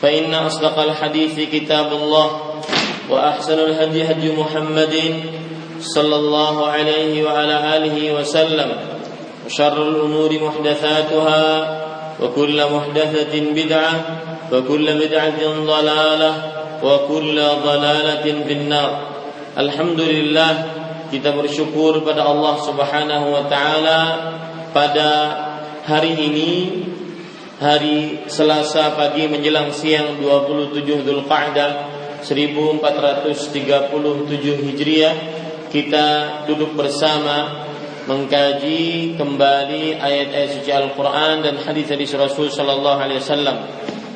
فإن أصدق الحديث كتاب الله وأحسن الهدي هدي محمد صلى الله عليه وعلى آله وسلم وشر الأمور محدثاتها وكل محدثة بدعة وكل بدعة ضلالة وكل ضلالة في النار. Alhamdulillah, kita bersyukur pada Allah Subhanahu wa Ta'ala pada hari ini, hari Selasa pagi menjelang siang 27 Dzulqa'dah 1437 Hijriah, kita duduk bersama mengkaji kembali ayat-ayat suci Al-Quran dan hadis-hadis Rasul Sallallahu Alaihi Wasallam,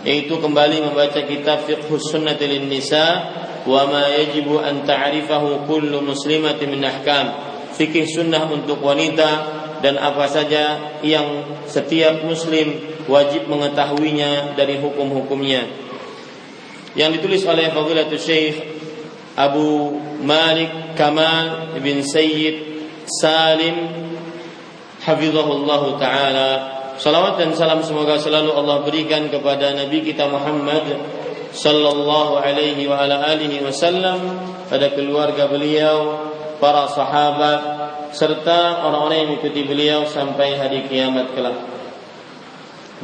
yaitu kembali membaca kitab Fiqhus Sunnati Lin-Nisa wa ma yajibu an ta'rifahu kullu muslimatin min ahkam, fikih sunnah untuk wanita dan apa saja yang setiap muslim wajib mengetahuinya dari hukum-hukumnya, yang ditulis oleh Fadilatul Syekh Abu Malik Kamal bin Sayyid Salim hafizahullahu ta'ala. Salawat dan salam semoga selalu Allah berikan kepada Nabi kita Muhammad sallallahu alaihi wa ala alihi wasallam, pada keluarga beliau, para sahabat, serta orang-orang yang mengikuti beliau sampai hari kiamat kelak.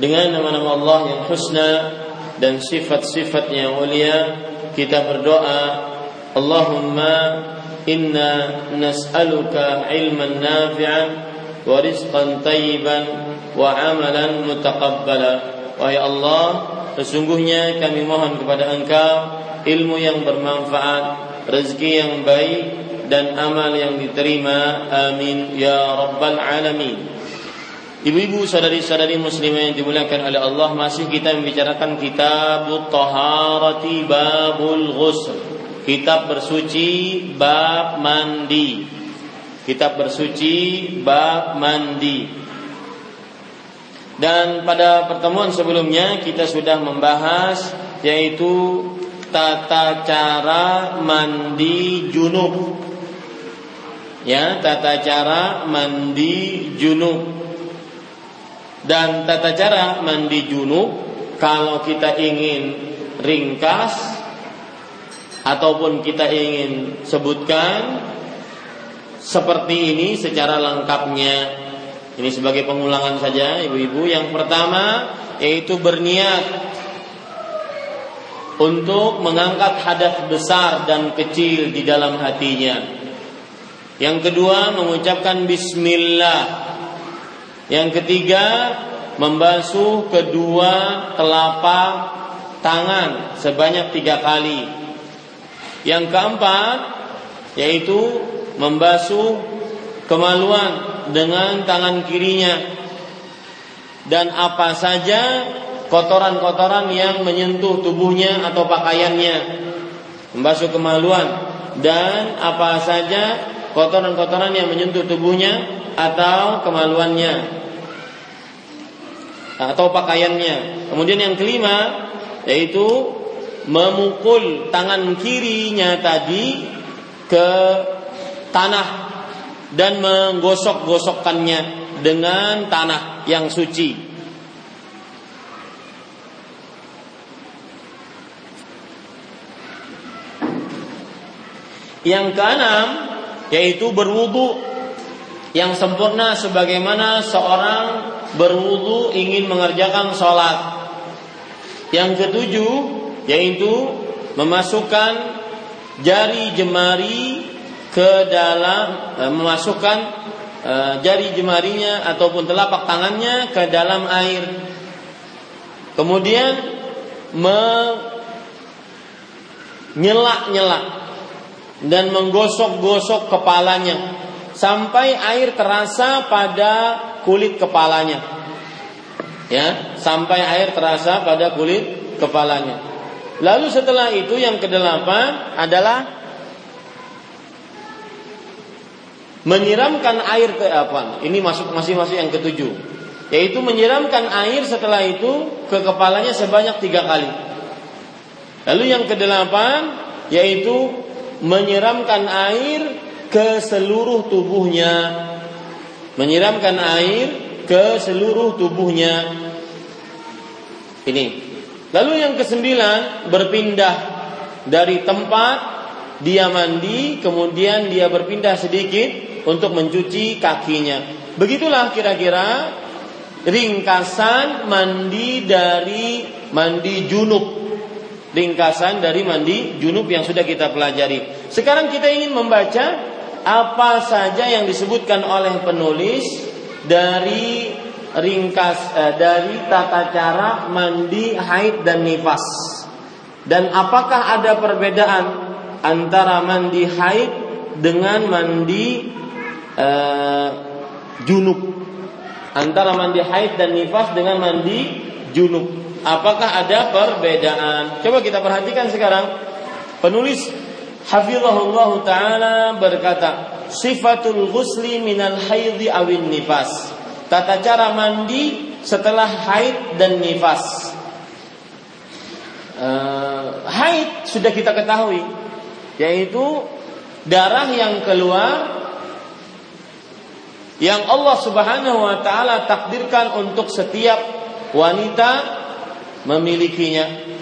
Dengan nama-nama Allah yang husna dan sifat-sifatnya yang mulia, kita berdoa, Allahumma inna nas'aluka ilman nafi'an wa rizqan tayyiban wa amalan mutaqabbala. Wahai Allah, sesungguhnya kami mohon kepada Engkau ilmu yang bermanfaat, rezeki yang baik, dan amal yang diterima. Amin ya rabbal alamin. Ibu-ibu, saudari-saudari muslimah yang dimuliakan oleh Allah, masih kita membicarakan kitabut taharati babul ghusl, kitab bersuci bab mandi, kitab bersuci bab mandi. Dan pada pertemuan sebelumnya kita sudah membahas, yaitu tata cara mandi junub. Ya, tata cara mandi junub. Dan tata cara mandi junub, kalau kita ingin ringkas ataupun kita ingin sebutkan seperti ini secara lengkapnya. Ini sebagai pengulangan saja, ibu-ibu. Yang pertama yaitu berniat untuk mengangkat hadas besar dan kecil di dalam hatinya. Yang kedua, mengucapkan bismillah. Yang ketiga, membasuh kedua telapak tangan sebanyak 3 kali. Yang keempat, yaitu membasuh kemaluan dengan tangan kirinya dan apa saja kotoran-kotoran yang menyentuh tubuhnya atau pakaiannya. Membasuh kemaluan dan apa saja kotoran-kotoran yang menyentuh tubuhnya atau kemaluannya atau pakaiannya. Kemudian yang kelima, yaitu memukul tangan kirinya tadi ke tanah dan menggosok-gosokkannya dengan tanah yang suci. Yang keenam yaitu berwudu yang sempurna sebagaimana seorang berwudu ingin mengerjakan sholat. Yang ketujuh yaitu memasukkan jari jemari ke dalam, memasukkan jari jemarinya ataupun telapak tangannya ke dalam air. Kemudian menyelak-nyelak dan menggosok-gosok kepalanya sampai air terasa pada kulit kepalanya. Ya, sampai air terasa pada kulit kepalanya. Lalu setelah itu yang kedelapan adalah menyiramkan air ke apa? Ini masih yang ketujuh, yaitu menyiramkan air setelah itu ke kepalanya sebanyak 3 kali. Lalu yang kedelapan yaitu menyiramkan air ke seluruh tubuhnya, menyiramkan air ke seluruh tubuhnya. Ini. Lalu yang ke-9 berpindah dari tempat dia mandi, kemudian dia berpindah sedikit untuk mencuci kakinya. Begitulah kira-kira ringkasan mandi dari mandi junub. Ringkasan dari mandi junub yang sudah kita pelajari. Sekarang kita ingin membaca apa saja yang disebutkan oleh penulis dari ringkas dari tata cara mandi haid dan nifas, dan apakah ada perbedaan antara mandi haid dengan mandi junub, antara mandi haid dan nifas dengan mandi junub, apakah ada perbedaan? Coba kita perhatikan sekarang. Penulis Hafizahullahu ta'ala berkata, sifatul ghusli minal haidhi awin nifas, tata cara mandi setelah haid dan nifas. Haid sudah kita ketahui, yaitu darah yang keluar yang Allah subhanahu wa ta'ala takdirkan untuk setiap wanita memilikinya.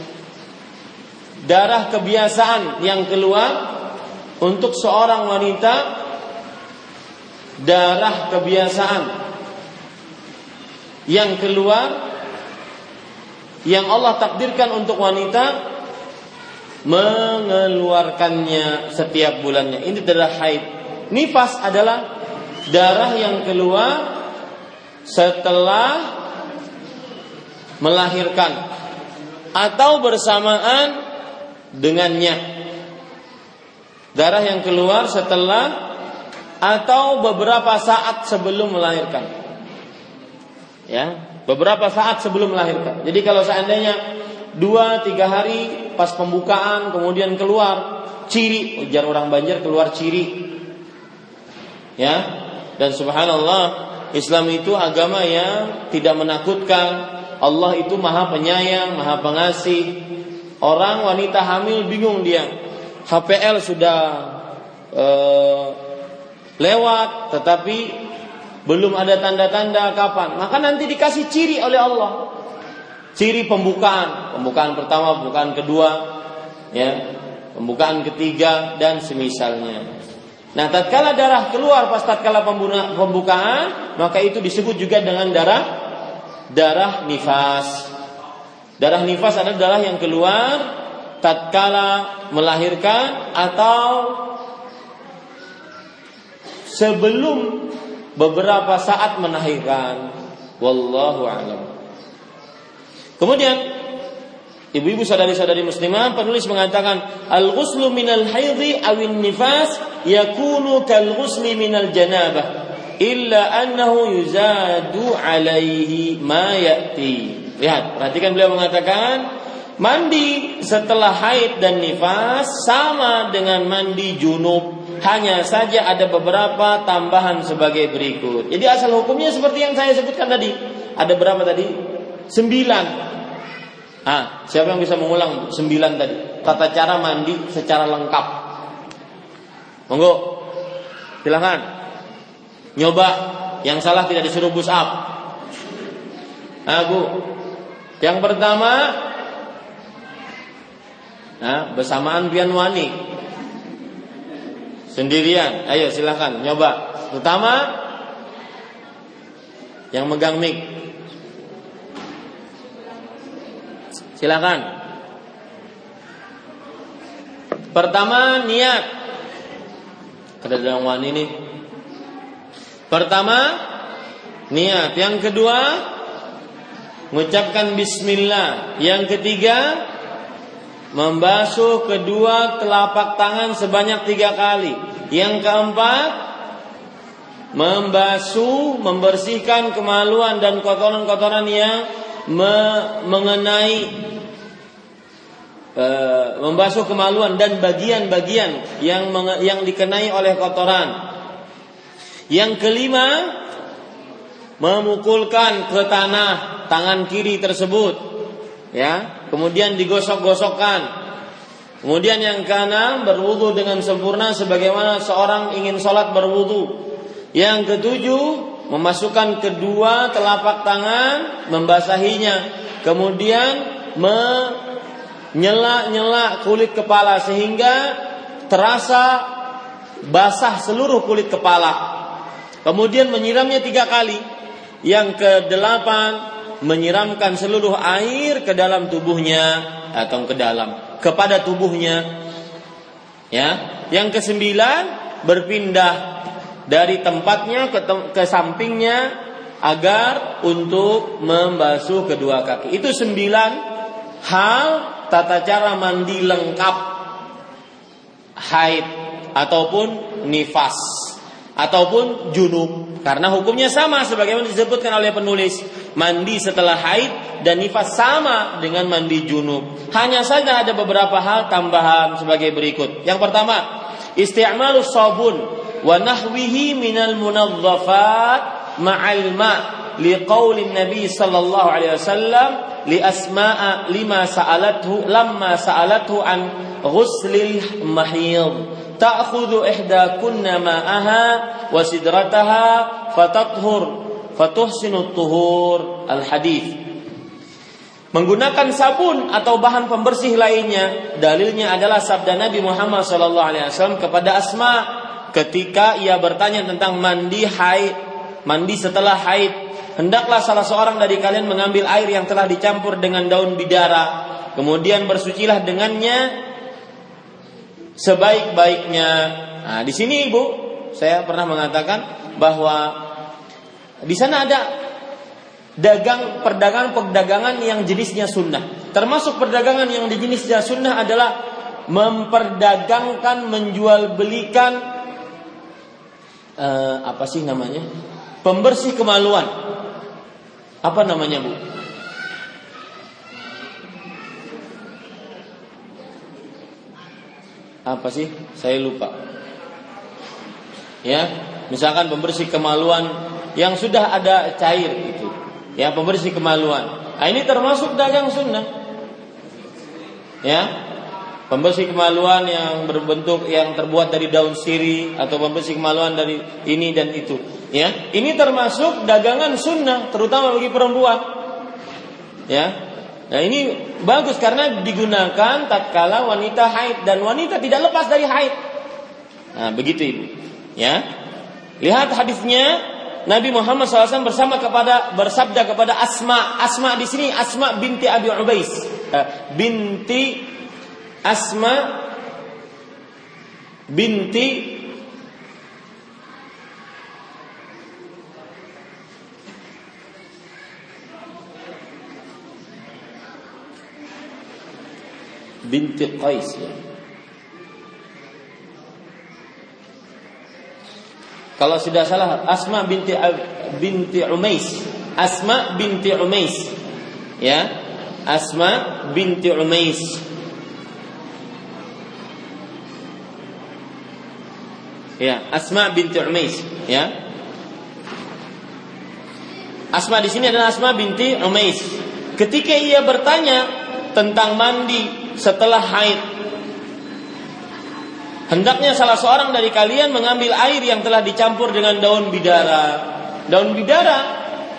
Darah kebiasaan yang keluar untuk seorang wanita, darah kebiasaan yang keluar yang Allah takdirkan untuk wanita mengeluarkannya setiap bulannya. Ini darah haid. Nifas adalah darah yang keluar setelah melahirkan atau bersamaan dengannya, darah yang keluar setelah atau beberapa saat sebelum melahirkan, ya, beberapa saat sebelum melahirkan. Jadi kalau seandainya 2-3 hari pas pembukaan kemudian keluar ciri, ujar orang Banjar keluar ciri, ya. Dan subhanallah, Islam itu agama yang tidak menakutkan. Allah itu maha penyayang, maha pengasih. Orang wanita hamil bingung dia, HPL sudah lewat tetapi belum ada tanda-tanda kapan. Maka nanti dikasih ciri oleh Allah. Ciri pembukaan, pembukaan pertama, pembukaan kedua, ya, pembukaan ketiga dan semisalnya. Nah, tatkala darah keluar pas tatkala pembukaan, maka itu disebut juga dengan darah nifas. Darah nifas adalah darah yang keluar tatkala melahirkan atau sebelum beberapa saat melahirkan. Wallahu a'lam. Kemudian ibu-ibu saudari-saudari muslimah, penulis mengatakan al-ghuslu minal haidhi awin nifas yakunu kal-ghusli minal janabah illa annahu yuzadu alaihi ma ya'ti. Lihat, perhatikan, beliau mengatakan mandi setelah haid dan nifas sama dengan mandi junub, hanya saja ada beberapa tambahan sebagai berikut. Jadi asal hukumnya seperti yang saya sebutkan tadi. Ada berapa tadi? 9. Siapa yang bisa mengulang 9 tadi? Tata cara mandi secara lengkap. Monggo, silahkan nyoba. Yang salah tidak disuruh push up. Aku yang pertama, nah, bersamaan pian wani, sendirian. Ayo silahkan nyoba. Pertama, yang megang mic, silahkan. Pertama, niat. Kata dalam wani ini. Pertama, niat. Yang kedua, mengucapkan bismillah. Yang ketiga, membasuh kedua telapak tangan sebanyak 3 kali. Yang keempat, membasuh, membersihkan kemaluan dan kotoran-kotoran yang mengenai membasuh kemaluan dan bagian-bagian yang dikenai oleh kotoran. Yang kelima, memukulkan ke tanah tangan kiri tersebut. Ya, kemudian digosok-gosokkan. Kemudian yang keenam, berwudu dengan sempurna sebagaimana seorang ingin sholat berwudu. Yang ketujuh, memasukkan kedua telapak tangan, membasahinya, kemudian menyela-nyela kulit kepala sehingga terasa basah seluruh kulit kepala. Kemudian menyiramnya 3 kali. Yang kedelapan, menyiramkan seluruh air ke dalam tubuhnya atau kepada tubuhnya. Ya, yang ke-9, berpindah dari tempatnya ke sampingnya agar untuk membasuh kedua kaki. Itu 9 hal tata cara mandi lengkap haid ataupun nifas ataupun junub, karena hukumnya sama sebagaimana disebutkan oleh penulis. Mandi setelah haid dan nifas sama dengan mandi junub, hanya saja ada beberapa hal tambahan sebagai berikut. Yang pertama, isti'malus sabun wa nahwihi minal munadzafat ma'al ma' liqaulin nabi sallallahu alaihi wasallam li asma'a lamma sa'alathu an ghuslil mahiyad. تأخذ إحداكن ماءها وسدرتها فتطهر فتحسن الطهور. الحديث. Menggunakan sabun atau bahan pembersih lainnya, dalilnya adalah sabda Nabi Muhammad SAW kepada Asma ketika ia bertanya tentang mandi haid, mandi setelah haid. Hendaklah salah seorang dari kalian mengambil air yang telah dicampur dengan daun bidara, kemudian bersucilah dengannya sebaik-baiknya. Nah, di sini Ibu, saya pernah mengatakan bahwa di sana ada perdagangan-perdagangan yang jenisnya sunnah. Termasuk perdagangan yang jenisnya sunnah adalah memperdagangkan, menjualbelikan pembersih kemaluan. Apa namanya, Bu? Apa sih? Saya lupa. Ya, misalkan pembersih kemaluan yang sudah ada cair itu. Ya, pembersih kemaluan. Nah, ini termasuk dagang sunnah. Ya. Pembersih kemaluan yang berbentuk yang terbuat dari daun sirih atau pembersih kemaluan dari ini dan itu, ya. Ini termasuk dagangan sunnah terutama bagi perempuan. Ya. Nah, ini bagus karena digunakan tatkala wanita haid dan wanita tidak lepas dari haid. Nah, begitu Ibu. Ya. Lihat hadisnya, Nabi Muhammad SAW bersabda kepada Asma. Asma di sini Asma binti Abi Ubais. Binti Asma binti binti Qais, ya. Kalau tidak salah Asma binti Umais. Asma binti Umais. Ya. Asma binti Umais. Ya, Asma binti Umais, ya. Asma di sini adalah Asma binti Umais. Ketika ia bertanya tentang mandi setelah haid, Hendaknya salah seorang dari kalian mengambil air yang telah dicampur dengan daun bidara. Daun bidara,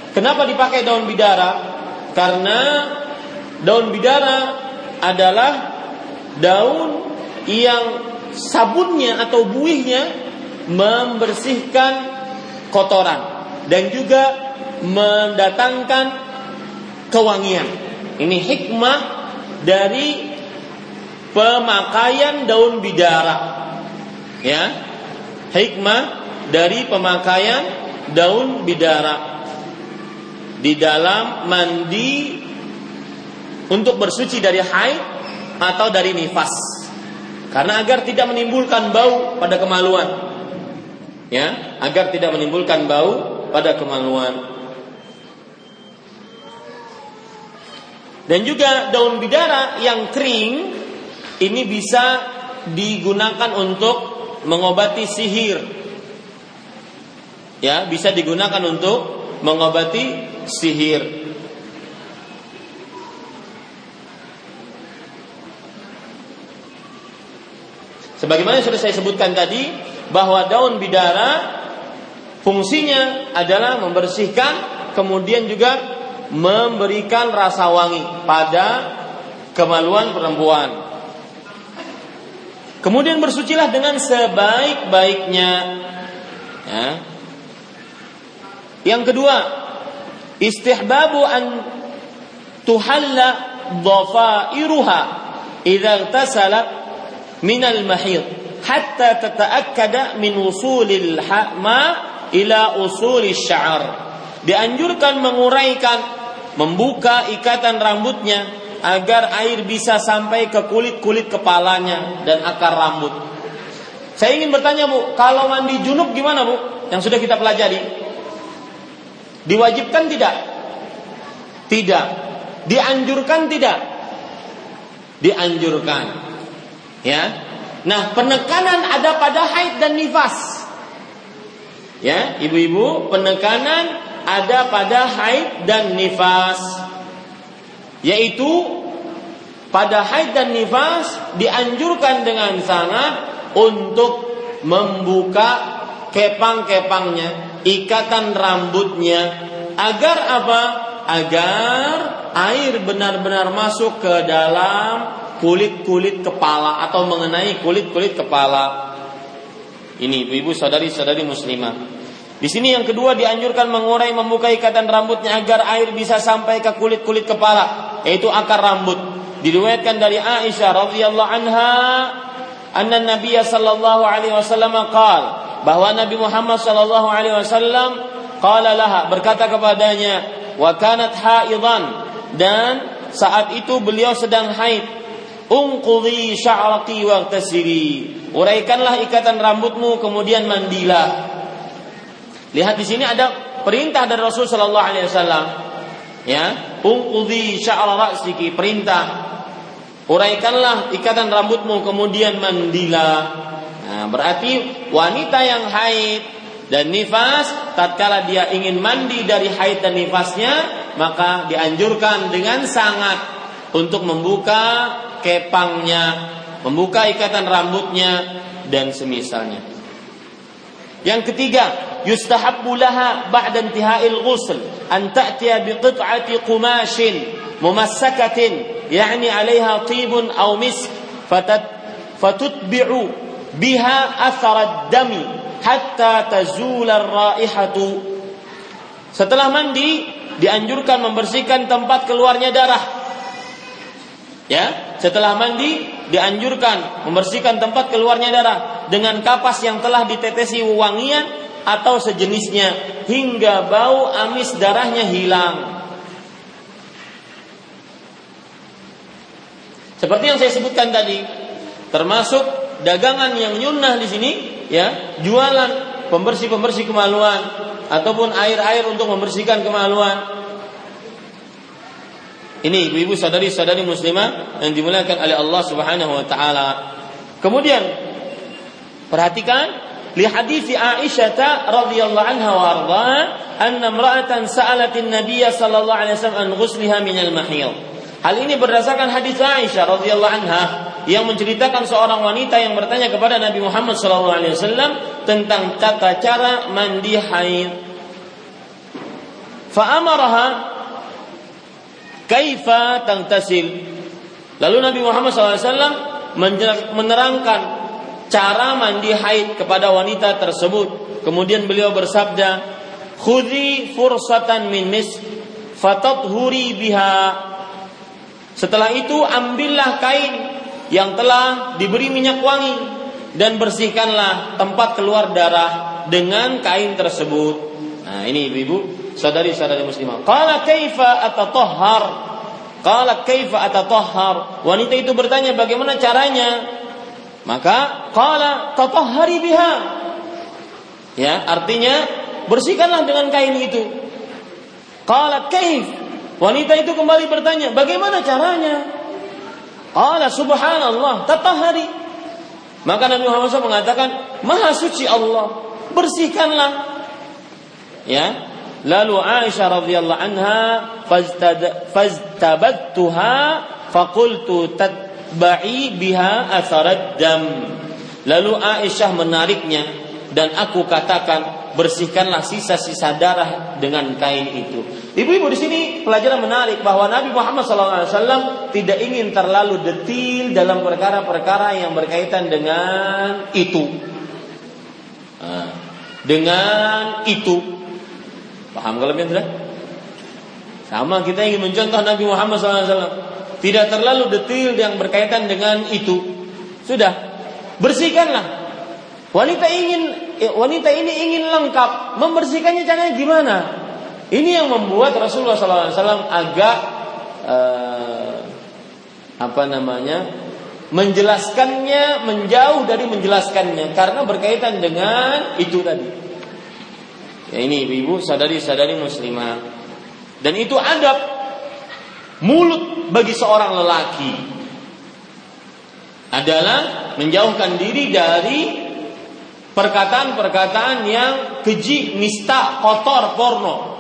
kenapa dipakai daun bidara? Karena daun bidara adalah daun yang sabunnya atau buihnya membersihkan kotoran dan juga mendatangkan kewangian. Ini hikmah dari pemakaian daun bidara. Ya. Hikmah dari pemakaian daun bidara di dalam mandi untuk bersuci dari haid atau dari nifas, karena agar tidak menimbulkan bau pada kemaluan. Ya, agar tidak menimbulkan bau pada kemaluan. Dan juga daun bidara yang kering ini bisa digunakan untuk mengobati sihir. Ya, bisa digunakan untuk mengobati sihir. Sebagaimana sudah saya sebutkan tadi, bahwa daun bidara fungsinya adalah membersihkan, kemudian juga memberikan rasa wangi pada kemaluan perempuan. Kemudian bersucilah dengan sebaik-baiknya. Ya. Yang kedua, istihbabu an tuhalla dhafairuha idza irtasalat min al-mahid hatta tata'akkada min wusulil ha'ma ila usulil sya'ar. Dianjurkan menguraikan, membuka ikatan rambutnya agar air bisa sampai ke kulit-kulit kepalanya dan akar rambut. Saya ingin bertanya, Bu, kalau mandi junub gimana, Bu? Yang sudah kita pelajari. Diwajibkan tidak? Tidak. Dianjurkan tidak? Dianjurkan. Ya. Nah, penekanan ada pada haid dan nifas. Ya, ibu-ibu, penekanan ada pada haid dan nifas, yaitu pada haid dan nifas dianjurkan dengan sangat untuk membuka kepang-kepangnya, ikatan rambutnya, agar apa? Agar air benar-benar masuk ke dalam kulit-kulit kepala atau mengenai kulit-kulit kepala. Ini ibu-ibu, saudari-saudari muslimah. Di sini yang kedua dianjurkan mengurai, membuka ikatan rambutnya agar air bisa sampai ke kulit-kulit kepala, yaitu akar rambut. Diriwayatkan dari Aisyah radhiyallahu anha, anna Nabiya sallallahu alaihi wasallam qala, bahwa Nabi Muhammad sallallahu alaihi wasallam qala laha, berkata kepadanya, wa kanat haidan, dan saat itu beliau sedang haid. Unqudhi sya'raki waghtasili, uraikanlah ikatan rambutmu kemudian mandilah. Lihat di sini ada perintah dari Rasul sallallahu alaihi wasallam. Ya, unqudhi sya'ra ra'siki, perintah. Uraikanlah ikatan rambutmu kemudian mandilah. Nah, berarti wanita yang haid dan nifas tatkala dia ingin mandi dari haid dan nifasnya, maka dianjurkan dengan sangat untuk membuka kepangnya, membuka ikatan rambutnya dan semisalnya. Yang ketiga, yustahabbu laha ba'da intiha'il ghusl an ta'tiya bi qit'ati qumashin mumassakatin ya'ni 'alayha tibun aw misk fatutbi'u biha athara ad-dami hatta tazula ar-raihatu. Setelah mandi dianjurkan membersihkan tempat keluarnya darah. Ya, setelah mandi dianjurkan membersihkan tempat keluarnya darah dengan kapas yang telah ditetesi wewangian atau sejenisnya hingga bau amis darahnya hilang. Seperti yang saya sebutkan tadi, termasuk dagangan yang sunnah di sini, ya, jualan pembersih-pembersih kemaluan ataupun air-air untuk membersihkan kemaluan. Ini ibu-ibu, saudari-saudari muslimah yang dimuliakan oleh Allah Subhanahu wa taala. Kemudian perhatikan li hadits Aisyah radhiyallahu anha wa arda, anna imra'atan sa'alat an-nabiy sallallahu alaihi wasallam an ghuslha min al-mahid. Hal ini berdasarkan hadits Aisyah radhiyallahu anha yang menceritakan seorang wanita yang bertanya kepada Nabi Muhammad SAW tentang tata cara mandi haid. Fa'amaraha kaifa tangtasil. Lalu Nabi Muhammad SAW menerangkan cara mandi haid kepada wanita tersebut. Kemudian beliau bersabda, khudhi fursatan min misk fatathuri biha. Setelah itu ambillah kain yang telah diberi minyak wangi dan bersihkanlah tempat keluar darah dengan kain tersebut. Nah, ini ibu-ibu, saudari-saudari muslimah. Qala kaifa atatahhar? Wanita itu bertanya bagaimana caranya? Maka qala tatahhari biha. Ya, artinya bersihkanlah dengan kain itu. Qala kaifa? Wanita itu kembali bertanya, bagaimana caranya? Allah subhanallah, tatahari. Maka Nabi Muhammad SAW mengatakan, maha suci Allah, bersihkanlah. Ya. Lalu Aisyah radhiyallahu anha, faztabattuha, faqultu tatba'i biha atharad dam. Lalu Aisyah menariknya, dan aku katakan, bersihkanlah sisa-sisa darah dengan kain itu. Ibu-ibu, di sini pelajaran menarik bahwa Nabi Muhammad SAW tidak ingin terlalu detil dalam perkara-perkara yang berkaitan dengan itu. Nah, dengan itu. Paham kalau tidak? Sama kita ingin mencontoh Nabi Muhammad SAW. Tidak terlalu detil yang berkaitan dengan itu. Sudah, bersihkanlah. Wanita ini ingin lengkap. Membersihkannya caranya gimana? Ini yang membuat Rasulullah SAW agak menjelaskannya, menjauh dari menjelaskannya karena berkaitan dengan itu tadi. Ya, ini ibu-ibu, sadari-sadari muslimah. Dan itu adab mulut bagi seorang lelaki adalah menjauhkan diri dari perkataan-perkataan yang keji, nista, kotor, porno.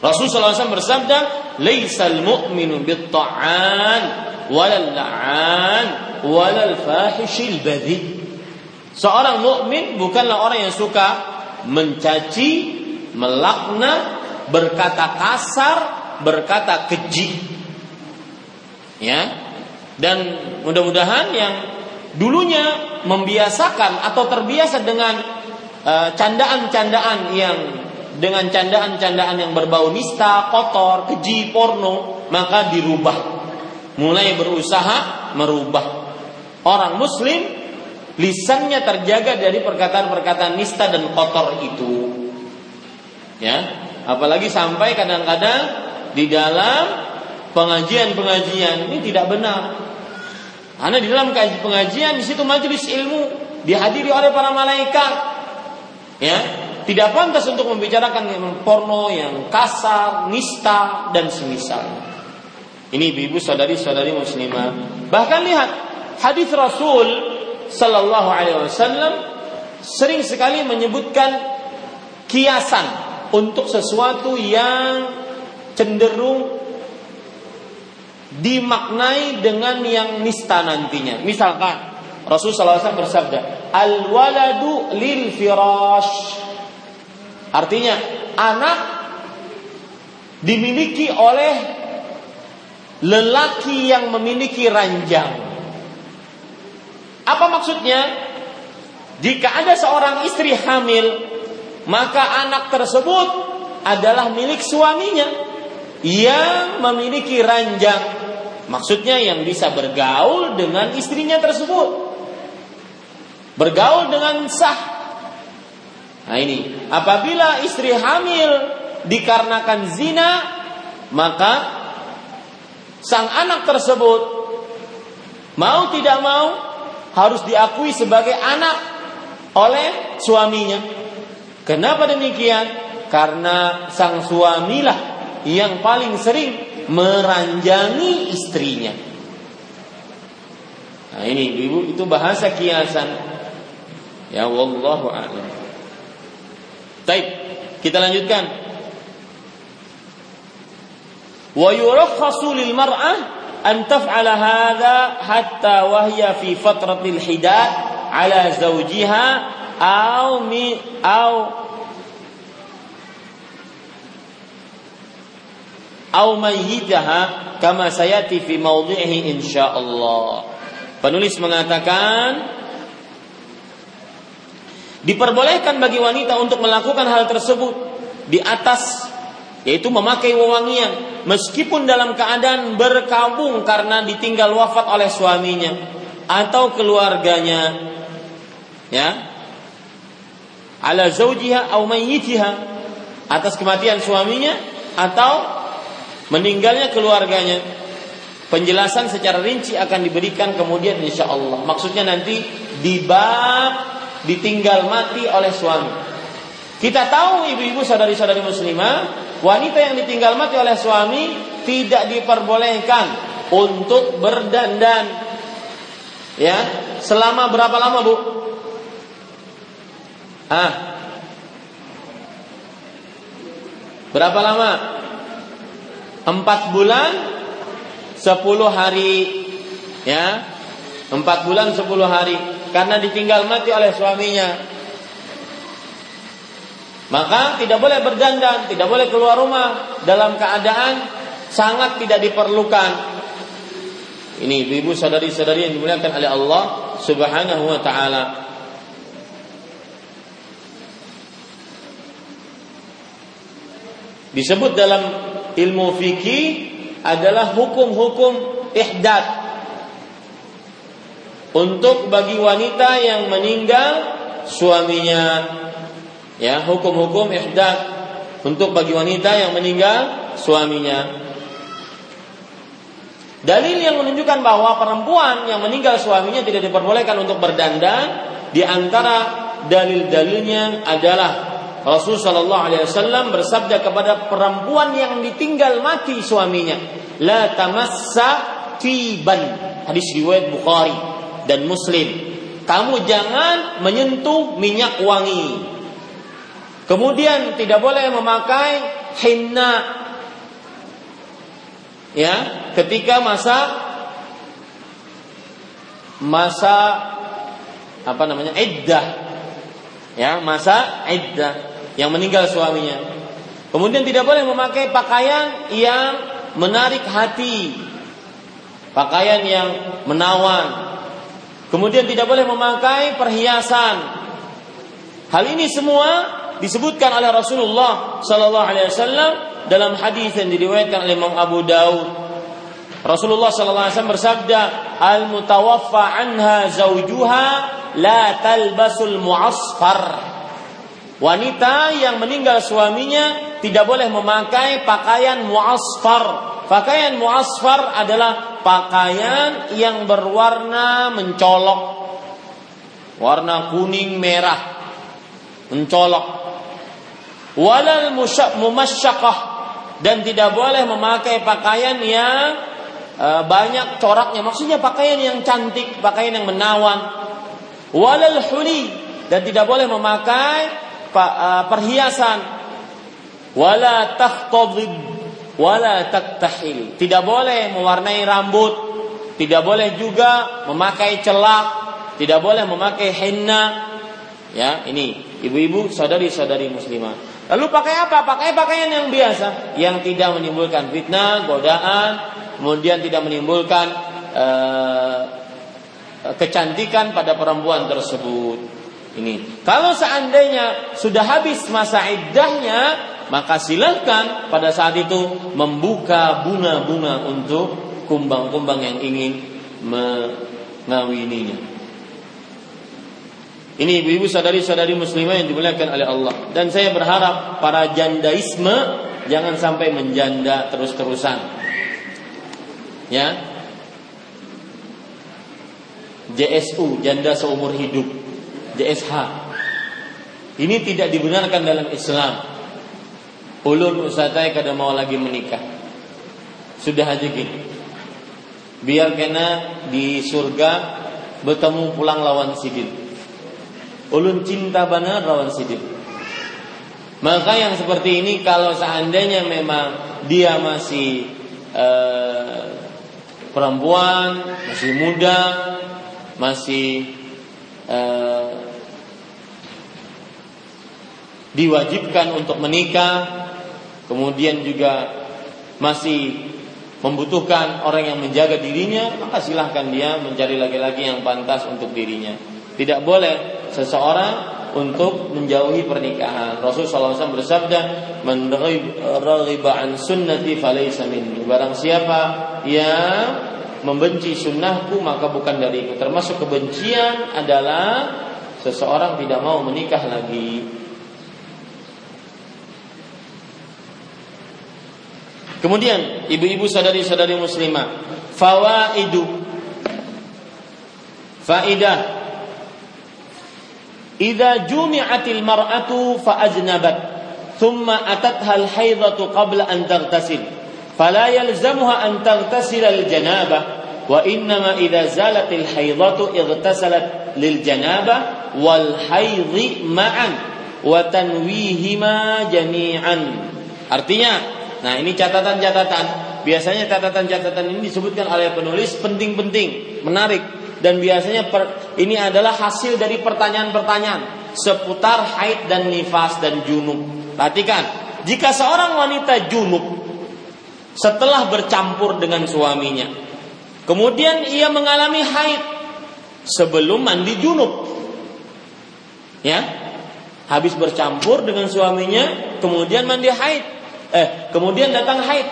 Rasulullah SAW bersabda, "Laisal mu'minu bit-ta'an walal la'an walal fahishil badhi." Seorang mukmin bukanlah orang yang suka mencaci, melaknat, berkata kasar, berkata keji. Ya. Dan mudah-mudahan yang dulunya membiasakan atau terbiasa dengan candaan-candaan yang berbau nista, kotor, keji, porno, maka dirubah. Mulai berusaha merubah. Orang muslim lisannya terjaga dari perkataan-perkataan nista dan kotor itu. Ya, apalagi sampai kadang-kadang di dalam pengajian-pengajian ini tidak benar. Karena di dalam pengajian di situ majelis ilmu dihadiri oleh para malaikat. Ya. Tidak pantas untuk membicarakan yang porno, yang kasar, nista, dan semisalnya. Ini ibu-ibu, saudari-saudari muslimah. Bahkan lihat, hadis Rasul sallallahu alaihi wasallam sering sekali menyebutkan kiasan untuk sesuatu yang cenderung dimaknai dengan yang nista nantinya. Misalkan, Rasul sallallahu alaihi wasallam bersabda, "Al-waladu lil firash." Artinya, anak dimiliki oleh lelaki yang memiliki ranjang. Apa maksudnya? Jika ada seorang istri hamil, maka anak tersebut adalah milik suaminya yang memiliki ranjang. Maksudnya yang bisa bergaul dengan istrinya tersebut. Bergaul dengan sah. Nah ini, apabila istri hamil dikarenakan zina, maka sang anak tersebut mau tidak mau harus diakui sebagai anak oleh suaminya. Kenapa demikian? Karena sang suamilah yang paling sering meranjangi istrinya. Nah ini ibu, itu bahasa kiasan. Ya wallahu a'lam. Baik, kita lanjutkan. Wa yurakhasu lil mar'ah an taf'ala hadza hatta wahya fi fatratil hidat ala zawjiha aw mi aw mayyitaha kama sayati fi mawdhihi insyaallah. Penulis mengatakan diperbolehkan bagi wanita untuk melakukan hal tersebut di atas, yaitu memakai wewangian meskipun dalam keadaan berkabung karena ditinggal wafat oleh suaminya atau keluarganya, ya, ala zaujiha aw mayyitiha, atas kematian suaminya atau meninggalnya keluarganya. Penjelasan secara rinci akan diberikan kemudian insyaallah. Maksudnya nanti di bab ditinggal mati oleh suami. Kita tahu ibu-ibu saudari-saudari muslimah, wanita yang ditinggal mati oleh suami tidak diperbolehkan untuk berdandan. Ya, selama berapa lama, Bu? Berapa lama? 4 bulan 10 hari. Ya. 4 bulan 10 hari. Karena ditinggal mati oleh suaminya, maka tidak boleh berdandan, tidak boleh keluar rumah dalam keadaan sangat tidak diperlukan. Ini ibu-ibu saudari-saudari yang dimuliakan oleh Allah Subhanahu wa ta'ala. Disebut dalam ilmu fikih adalah hukum-hukum ihdath untuk bagi wanita yang meninggal suaminya, ya, hukum-hukum ihdath untuk bagi wanita yang meninggal suaminya. Dalil yang menunjukkan bahwa perempuan yang meninggal suaminya tidak diperbolehkan untuk berdandan, di antara dalil-dalilnya adalah Rasul sallallahu alaihi wasallam bersabda kepada perempuan yang ditinggal mati suaminya, la tamassa tiban, hadis riwayat Bukhari dan Muslim, kamu jangan menyentuh minyak wangi. Kemudian tidak boleh memakai henna, ya, ketika masa iddah, ya, masa iddah yang meninggal suaminya. Kemudian tidak boleh memakai pakaian yang menarik hati, pakaian yang menawan. Kemudian tidak boleh memakai perhiasan. Hal ini semua disebutkan oleh Rasulullah sallallahu alaihi wasallam dalam hadis yang diriwayatkan oleh Imam Abu Daud. Rasulullah sallallahu alaihi wasallam bersabda, "Al mutawaffa anha zawjuha la talbasul mu'asfar." Wanita yang meninggal suaminya tidak boleh memakai pakaian mu'asfar. Pakaian mu'asfar adalah pakaian yang berwarna mencolok, warna kuning merah mencolok. Walal mumasyaqah, dan tidak boleh memakai pakaian yang banyak coraknya, maksudnya pakaian yang cantik, pakaian yang menawan. Walal huli, dan tidak boleh memakai perhiasan. Wala tahtadib wala taktahil, tidak boleh mewarnai rambut, tidak boleh juga memakai celak, tidak boleh memakai henna, ya. Ini ibu-ibu saudari-saudari muslimah. Lalu pakai apa? Pakai pakaian yang biasa, yang tidak menimbulkan fitnah, godaan, kemudian tidak menimbulkan kecantikan pada perempuan tersebut. Ini kalau seandainya sudah habis masa iddahnya, maka silakan pada saat itu membuka bunga-bunga untuk kumbang-kumbang yang ingin mengawininya. Ini ibu-ibu saudari-saudari muslimah yang dimuliakan oleh Allah. Dan saya berharap para jandaisme jangan sampai menjanda terus-terusan, ya. JSU, janda seumur hidup, JSH, ini tidak dibenarkan dalam Islam. Ulun usatai kada mau lagi menikah, sudah aja gini, biar kena di surga bertemu pulang lawan sidin. Ulun cinta benar lawan sidin. Maka yang seperti ini kalau seandainya memang dia masih perempuan, masih muda, masih diwajibkan untuk menikah, kemudian juga masih membutuhkan orang yang menjaga dirinya, maka silahkan dia mencari laki-laki yang pantas untuk dirinya. Tidak boleh seseorang untuk menjauhi pernikahan. Rasulullah SAW bersabda, "Man raghiba an sunnati falaysa minni." Barang siapa yang membenci sunnahku maka bukan dariku. Termasuk kebencian adalah seseorang tidak mau menikah lagi. Kemudian ibu-ibu sadari-sadari muslimah, fawaidu, faidah, idza jumi'atil mar'atu fa ajnabat thumma atatha al haidatu qabla an taghtasil fala yalzamuha an taghtasil al janabah wa innama idza zalat al haidatu ightasalat lil janabah wal haidhi ma'an wa tanwihima jami'an. Artinya, nah ini catatan-catatan. Biasanya catatan-catatan ini disebutkan oleh penulis penting-penting, menarik, dan biasanya ini adalah hasil dari pertanyaan-pertanyaan seputar haid dan nifas dan junub. Perhatikan, jika seorang wanita junub setelah bercampur dengan suaminya, kemudian ia mengalami haid sebelum mandi junub, ya, habis bercampur dengan suaminya, kemudian mandi haid. Kemudian datang haid.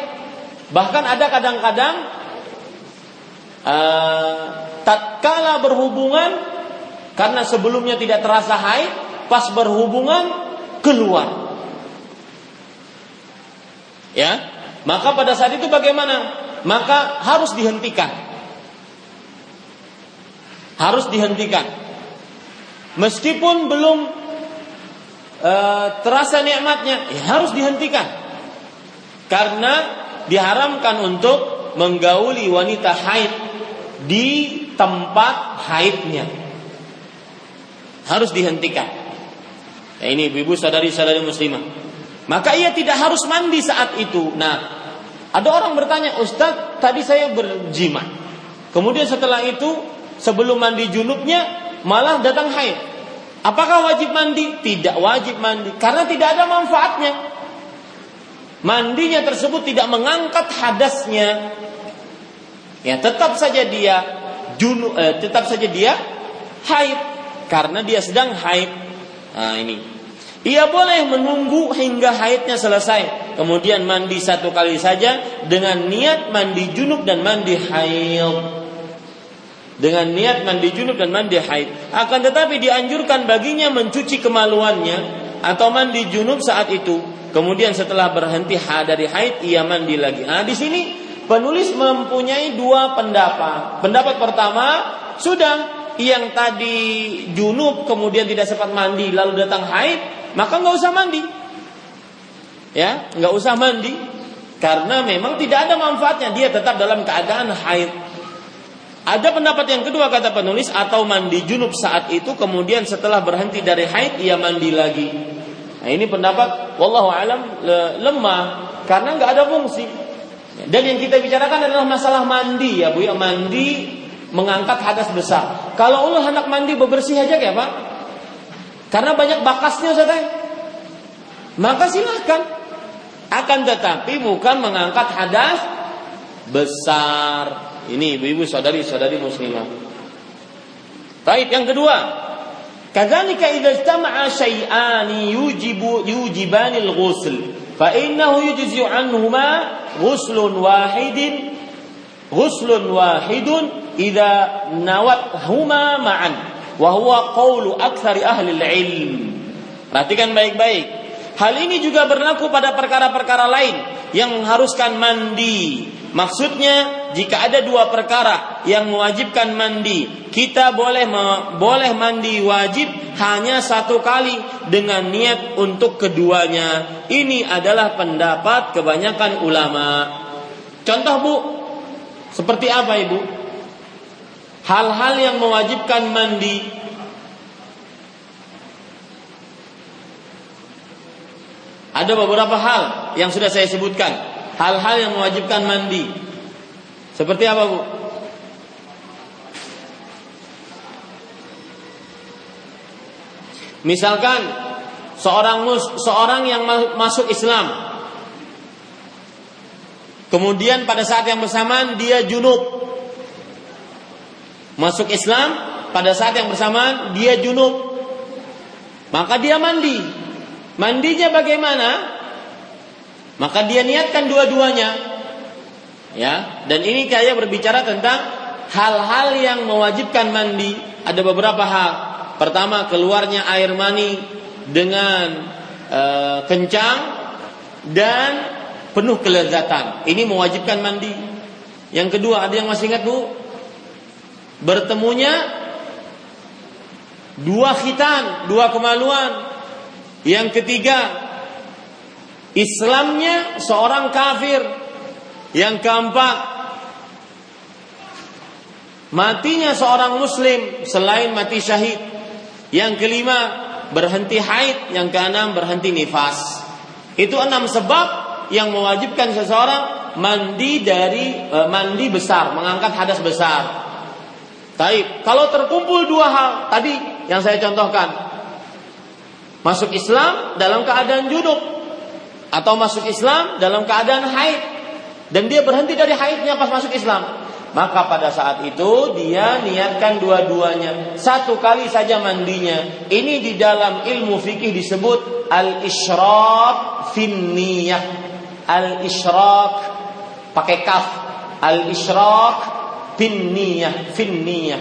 Bahkan ada kadang-kadang tatkala berhubungan, karena sebelumnya tidak terasa haid, pas berhubungan keluar. Ya, maka pada saat itu bagaimana? Maka harus dihentikan. Harus dihentikan. Meskipun belum terasa nikmatnya, harus dihentikan. Karena diharamkan untuk menggauli wanita haid di tempat haidnya. Harus dihentikan. Ya, ini ibu-ibu sadari-sadari muslimah. Maka ia tidak harus mandi saat itu. Nah, ada orang bertanya, "Ustaz, tadi saya berjima. Kemudian setelah itu, sebelum mandi junubnya, malah datang haid. Apakah wajib mandi?" Tidak wajib mandi. Karena tidak ada manfaatnya. Mandinya tersebut tidak mengangkat hadasnya, ya tetap saja dia haid karena dia sedang haid. Nah, ini ia boleh menunggu hingga haidnya selesai, kemudian mandi satu kali saja dengan niat mandi junub dan mandi haid. Akan tetapi dianjurkan baginya mencuci kemaluannya atau mandi junub saat itu. Kemudian setelah berhenti dari haid, ia mandi lagi. Nah, di sini penulis mempunyai dua pendapat. Pendapat pertama, sudah yang tadi junub kemudian tidak sempat mandi lalu datang haid, maka nggak usah mandi. Ya, nggak usah mandi karena memang tidak ada manfaatnya. Dia tetap dalam keadaan haid. Ada pendapat yang kedua kata penulis, atau mandi junub saat itu kemudian setelah berhenti dari haid ia mandi lagi. Nah, ini pendapat wallahu alam lemah karena nggak ada fungsi. Dan yang kita bicarakan adalah masalah mandi, ya Bu ya, mandi mengangkat hadas besar. Kalau Allah hendak mandi bebersih aja ya Pak, karena banyak bakasnya Ustaz. Maka silahkan. Akan tetapi bukan mengangkat hadas besar. Ini ibu-ibu saudari-saudari muslimah. Baik, yang kedua. كذلك إذا اجتمع شيئان يوجبان الغسل فإنه يجزي عنهما غسل واحد إذا نوتهما معا وهو قول أكثر أهل العلم. Perhatikan baik-baik. Hal ini juga berlaku pada perkara-perkara lain yang mengharuskan mandi. Maksudnya, jika ada dua perkara yang mewajibkan mandi, kita boleh mandi wajib hanya satu kali dengan niat untuk keduanya. Ini adalah pendapat kebanyakan ulama. Contoh Bu, seperti apa Ibu? Hal-hal yang mewajibkan mandi. Ada beberapa hal yang sudah saya sebutkan. Hal-hal yang mewajibkan mandi. Seperti apa, Bu? Misalkan seorang yang masuk Islam, kemudian pada saat yang bersamaan dia junub. Masuk Islam pada saat yang bersamaan dia junub, maka dia mandi. Mandinya bagaimana? Maka dia niatkan dua-duanya, ya. Dan ini saya berbicara tentang hal-hal yang mewajibkan mandi. Ada beberapa hal. Pertama, keluarnya air mani dengan kencang dan penuh kelezatan. Ini mewajibkan mandi. Yang kedua, ada yang masih ingat, Bu? Bertemunya dua khitan, dua kemaluan. Yang ketiga, Islamnya seorang kafir. Yang keempat, matinya seorang muslim selain mati syahid. Yang kelima, berhenti haid. Yang keenam, berhenti nifas. Itu 6 sebab yang mewajibkan seseorang mandi dari mandi besar, mengangkat hadas besar. Baik, kalau terkumpul dua hal tadi yang saya contohkan, masuk Islam dalam keadaan junub atau masuk Islam dalam keadaan haid, dan dia berhenti dari haidnya pas masuk Islam, maka pada saat itu dia niatkan dua-duanya, satu kali saja mandinya. Ini di dalam ilmu fikih disebut al-isyraq fin niyah. Al-isyraq pakai kaf, al-isyraq Finniyah, finniyah.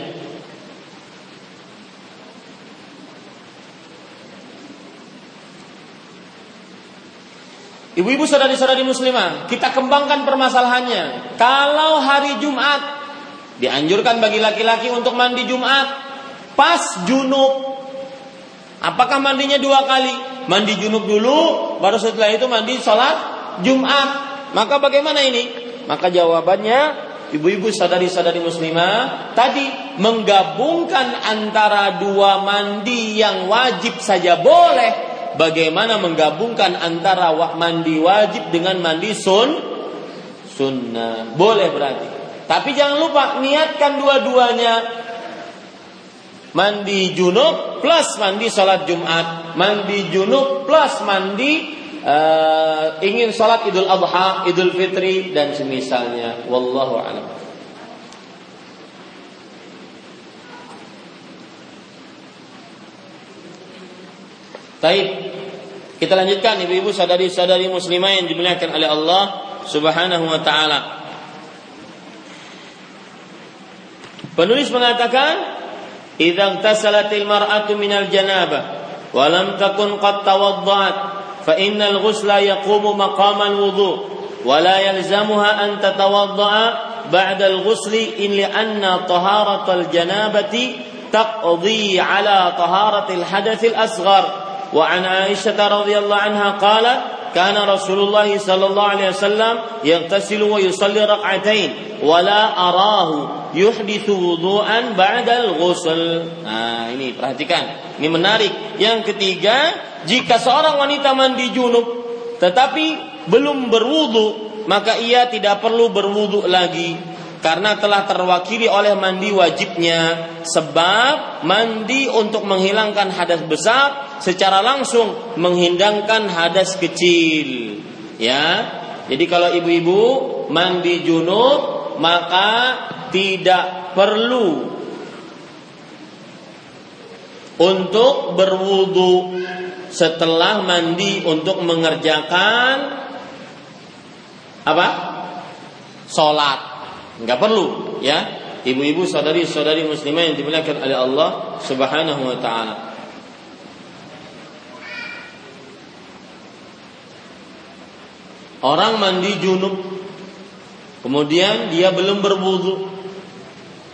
Ibu-ibu saudari-saudari muslimah, kita kembangkan permasalahannya. Kalau hari Jumat, dianjurkan bagi laki-laki untuk mandi Jumat pas junub. Apakah mandinya dua kali? Mandi junub dulu, baru setelah itu mandi sholat Jumat. Maka bagaimana ini? Maka jawabannya, ibu-ibu sadari-sadari muslimah, tadi menggabungkan antara dua mandi yang wajib saja boleh. Bagaimana menggabungkan antara mandi wajib dengan mandi sunnah? Boleh berarti. Tapi jangan lupa niatkan dua-duanya. Mandi junub plus mandi sholat Jumat. Mandi junub plus mandi ingin sholat Idul Adha, Idul Fitri dan semisalnya. Wallahu a'lam. Baik, kita lanjutkan ibu-ibu sadari-sadari muslimah yang dimuliakan oleh Allah Subhanahu wa ta'ala. Penulis mengatakan, idza tasalatil mar'atu minal janabah wa lam takun qad tawadda'at فإن الغسل يقوم مقام الوضوء ولا يلزمها أن تتوضأ بعد الغسل إلا أن طهارة الجنابة تقضي على طهارة الحدث الأصغر. وعن عائشة رضي الله عنها قالت كان رسول الله صلى الله عليه وسلم يغتسل ويصلي ركعتين ولا أراه يحدث وضوءا بعد الغسل. Nah, ini perhatikan, ini menarik. Yang ketiga, jika seorang wanita mandi junub tetapi belum berwudu, maka ia tidak perlu berwudu lagi karena telah terwakili oleh mandi wajibnya. Sebab mandi untuk menghilangkan hadas besar secara langsung menghindarkan hadas kecil, ya. Jadi kalau ibu-ibu mandi junub, maka tidak perlu untuk berwudu setelah mandi untuk mengerjakan apa? Salat. Enggak perlu, ya. Ibu-ibu saudari-saudari muslimah yang dimuliakan oleh Allah Subhanahu wa ta'ala. Orang mandi junub, kemudian dia belum berwudu.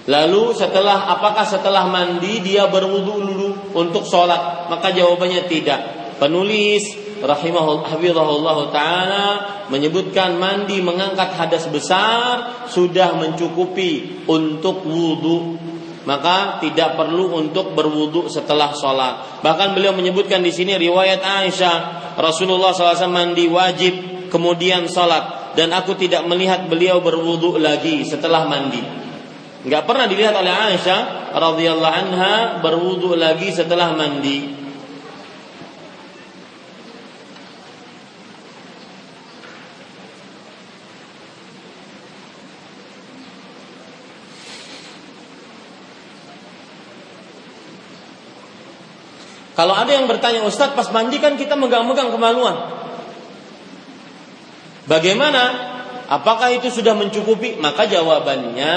Lalu setelah, apakah setelah mandi dia berwudu dulu untuk sholat? Maka jawabannya tidak. Penulis rahimahullah ta'ala menyebutkan mandi mengangkat hadas besar sudah mencukupi untuk wudu, maka tidak perlu untuk berwudu setelah sholat. Bahkan beliau menyebutkan di sini riwayat Aisyah, Rasulullah SAW mandi wajib kemudian sholat. dan aku tidak melihat beliau berwudu lagi setelah mandi. Enggak pernah dilihat oleh Aisyah radhiyallahu anha berwudu lagi setelah mandi. Kalau ada yang bertanya, Ustaz, pas mandi kan kita megang-megang kemaluan, bagaimana? Apakah itu sudah mencukupi? Maka jawabannya,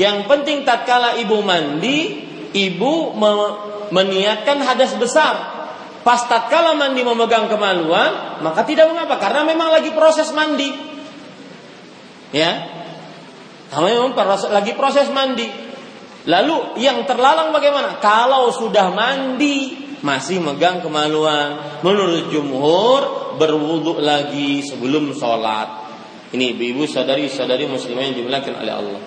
yang penting tatkala ibu mandi, ibu meniatkan hadas besar. Pas tatkala mandi memegang kemaluan, maka tidak mengapa, karena memang lagi proses mandi. Ya, memang lagi proses mandi. Lalu yang terlalang bagaimana? Kalau sudah mandi masih megang kemaluan, menurut jumhur berwudu lagi sebelum sholat. Ini ibu-ibu sadari-sadari muslimah yang dimuliakan oleh Allah.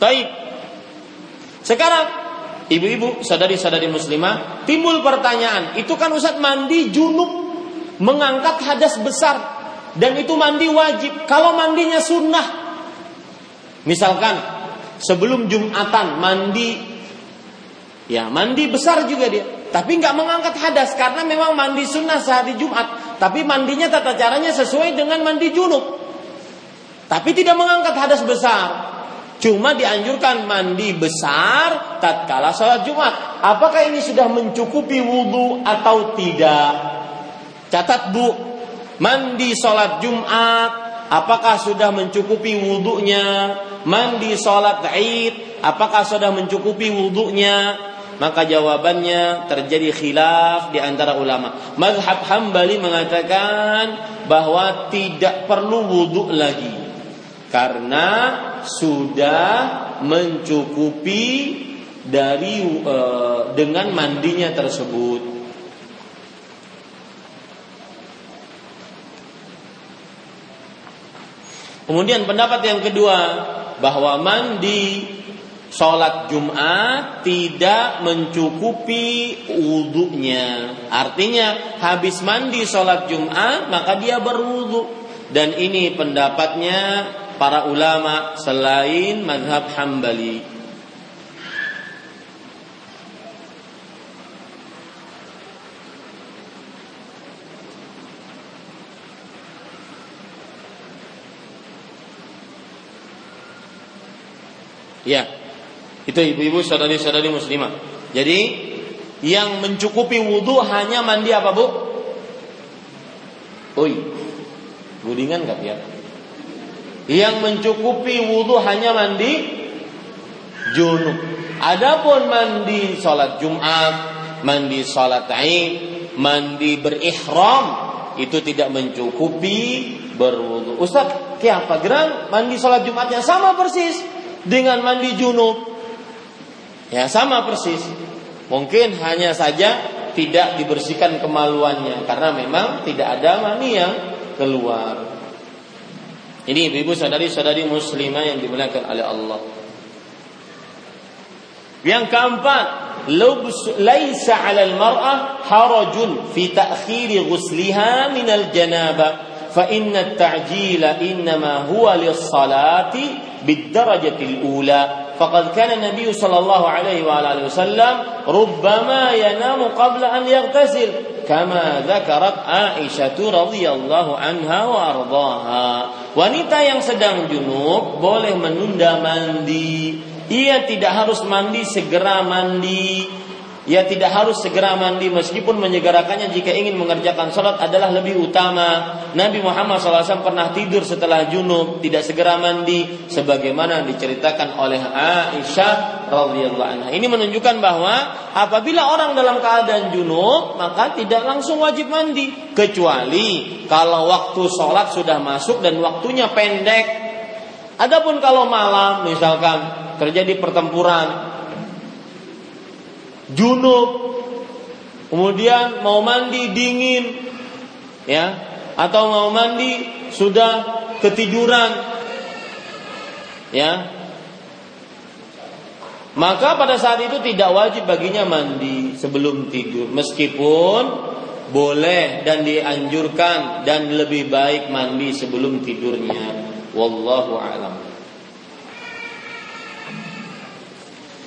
Baik. Sekarang ibu-ibu sadari-sadari muslimah, timbul pertanyaan, itu kan Ustaz mandi junub, mengangkat hadas besar, dan itu mandi wajib. Kalau mandinya sunnah, misalkan sebelum Jumatan mandi, ya mandi besar juga dia, tapi nggak mengangkat hadas karena memang mandi sunnah sehari Jumat. Tapi mandinya tata caranya sesuai dengan mandi junub, tapi tidak mengangkat hadas besar. Cuma dianjurkan mandi besar tatkala sholat Jumat. Apakah ini sudah mencukupi wudu atau tidak? Catat bu, mandi sholat Jumat apakah sudah mencukupi wudunya? Mandi sholat Id apakah sudah mencukupi wudunya? Maka jawabannya terjadi khilaf di antara ulama. Mazhab Hambali mengatakan bahwa tidak perlu wudu lagi karena sudah mencukupi dari dengan mandinya tersebut. Kemudian pendapat yang kedua, bahwa mandi sholat Jumat tidak mencukupi wudunya. Artinya habis mandi sholat Jumat maka dia berwudu. Dan ini pendapatnya para ulama selain mazhab Hambali. Ya, itu ibu-ibu saudari-saudari muslimah. Jadi yang mencukupi wudu hanya mandi apa bu? Oi, gulingan gak ya? Yang mencukupi wudu hanya mandi junub. Adapun mandi sholat Jumat, mandi sholat Id, mandi berihram itu tidak mencukupi berwudu. Ustaz, kenapa gerang mandi sholat Jumatnya sama persis dengan mandi junub? Ya sama persis. Mungkin hanya saja tidak dibersihkan kemaluannya karena memang tidak ada mani yang keluar. Ini ibu-ibu sadari-sadari muslimah yang dimuliakan oleh Allah. Yang keempat, laisa 'alal mar'ah harajun fi ta'khiri ghusliha minal janabah. فإن التعجيل إنما هو للصلاة بالدرجة الأولى فقد كان النبي صلى الله عليه وآله وسلم ربما ينام قبل أن يغتسل كما ذكرت عائشة رضي الله عنها وأرضاها. Wanita yang sedang junub boleh menunda mandi. Ia tidak harus mandi segera mandi. Ia tidak harus segera mandi, meskipun menyegerakannya jika ingin mengerjakan sholat adalah lebih utama. Nabi Muhammad SAW pernah tidur setelah junub, tidak segera mandi, sebagaimana diceritakan oleh Aisyah radhiyallahu anha. Ini menunjukkan bahwa apabila orang dalam keadaan junub, maka tidak langsung wajib mandi, kecuali kalau waktu sholat sudah masuk dan waktunya pendek. Adapun kalau malam, misalkan terjadi pertempuran, junub, kemudian mau mandi dingin, ya, atau mau mandi sudah ketiduran, ya, maka pada saat itu tidak wajib baginya mandi sebelum tidur, meskipun boleh dan dianjurkan dan lebih baik mandi sebelum tidurnya. Wallahu a'lam.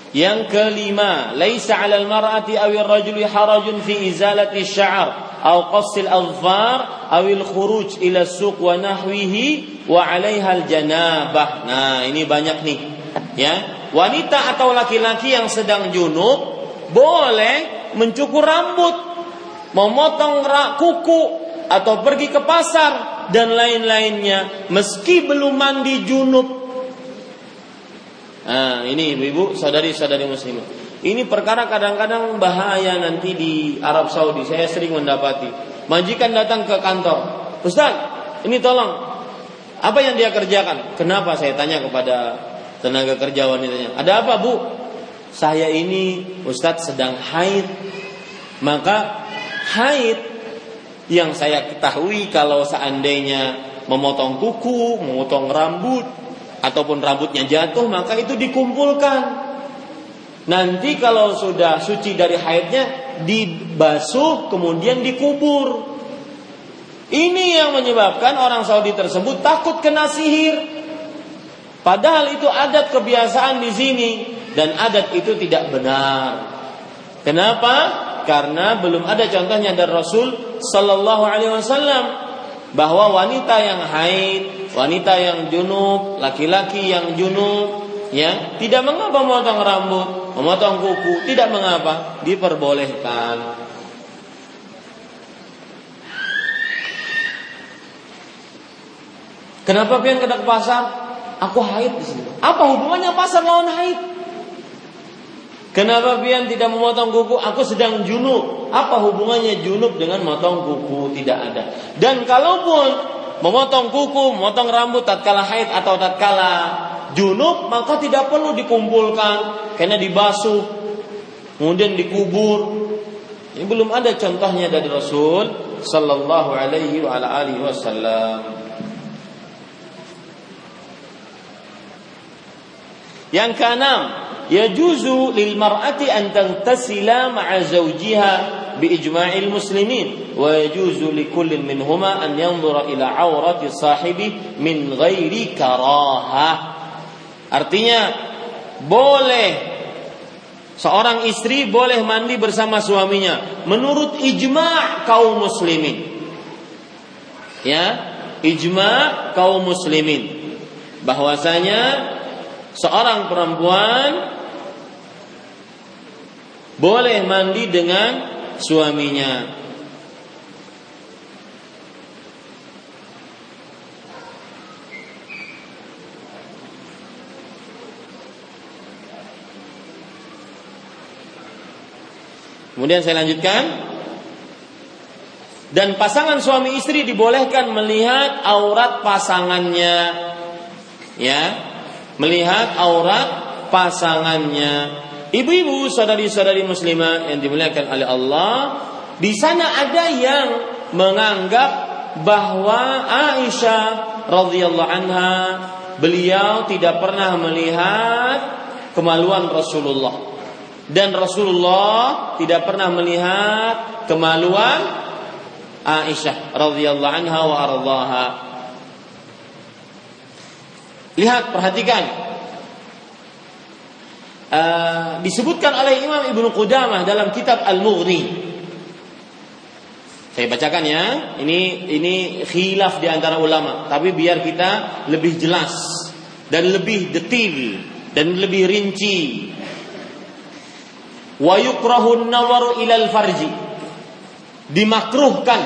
Yang kelima, laisa 'alal mar'ati awil rajuli harajun fi izalati sya'ar aw qassil azfar awil khuruj ila suq wa nahwihi wa 'alaiha al janabah. Nah, ini banyak nih. Ya, wanita atau laki-laki yang sedang junub boleh mencukur rambut, memotong kuku, atau pergi ke pasar dan lain-lainnya meski belum mandi junub. Nah, ini ibu-ibu, saudari-saudari muslimin. Ini perkara kadang-kadang bahaya nanti di Arab Saudi. Saya sering mendapati majikan datang ke kantor, "Ustaz, ini tolong." Apa yang dia kerjakan? "Kenapa?" saya tanya kepada tenaga kerja wanitanya. "Ada apa, Bu?" "Saya ini, Ustaz, sedang haid." Maka haid yang saya ketahui kalau seandainya memotong kuku, memotong rambut, ataupun rambutnya jatuh, maka itu dikumpulkan. Nanti kalau sudah suci dari haidnya, dibasuh kemudian dikubur. Ini yang menyebabkan orang Saudi tersebut takut kena sihir. Padahal itu adat kebiasaan di sini, dan adat itu tidak benar. Kenapa? Karena belum ada contohnya dari Rasul sallallahu alaihi wasallam, bahwa wanita yang haid, wanita yang junub, laki-laki yang junub, ya, tidak mengapa memotong rambut, memotong kuku, tidak mengapa, diperbolehkan. "Kenapa pian ke pasar?" "Aku haid di sini." "Apa hubungannya pasar lawan haid?" "Kenapa pian tidak memotong kuku?" "Aku sedang junub." "Apa hubungannya junub dengan motong kuku?" Tidak ada. Dan kalaupun memotong kuku, memotong rambut tatkala haid atau tatkala junub, maka tidak perlu dikumpulkan, karena dibasuh, kemudian dikubur. Ini belum ada contohnya dari Rasul sallallahu alaihi wa ala alihi wasallam. Yang keenam, yajuzu lil mar'ati an taghtasila ma'a zawjiha bi ijma'il muslimin wa yajuzu likullin minhuma an yanzura ila 'awrati sahibi min ghairi karahah. Artinya, boleh seorang istri boleh mandi bersama suaminya menurut ijma' kaum muslimin. Ya, ijma' kaum muslimin bahwasanya seorang perempuan boleh mandi dengan suaminya. Kemudian saya lanjutkan. Dan pasangan suami istri dibolehkan melihat aurat pasangannya. Ya, melihat aurat pasangannya. Ibu-ibu, saudari-saudari muslimah yang dimuliakan oleh Allah, di sana ada yang menganggap bahwa Aisyah radhiyallahu anha beliau tidak pernah melihat kemaluan Rasulullah, dan Rasulullah tidak pernah melihat kemaluan Aisyah radhiyallahu anha wa ardhaha. Lihat, perhatikan. Disebutkan oleh Imam Ibnu Qudamah dalam kitab Al-Mughni. Saya bacakan ya. Ini khilaf di antara ulama, tapi biar kita lebih jelas dan lebih detail dan lebih rinci. Wa yukrahu an-nawaru ila al-farji. Dimakruhkan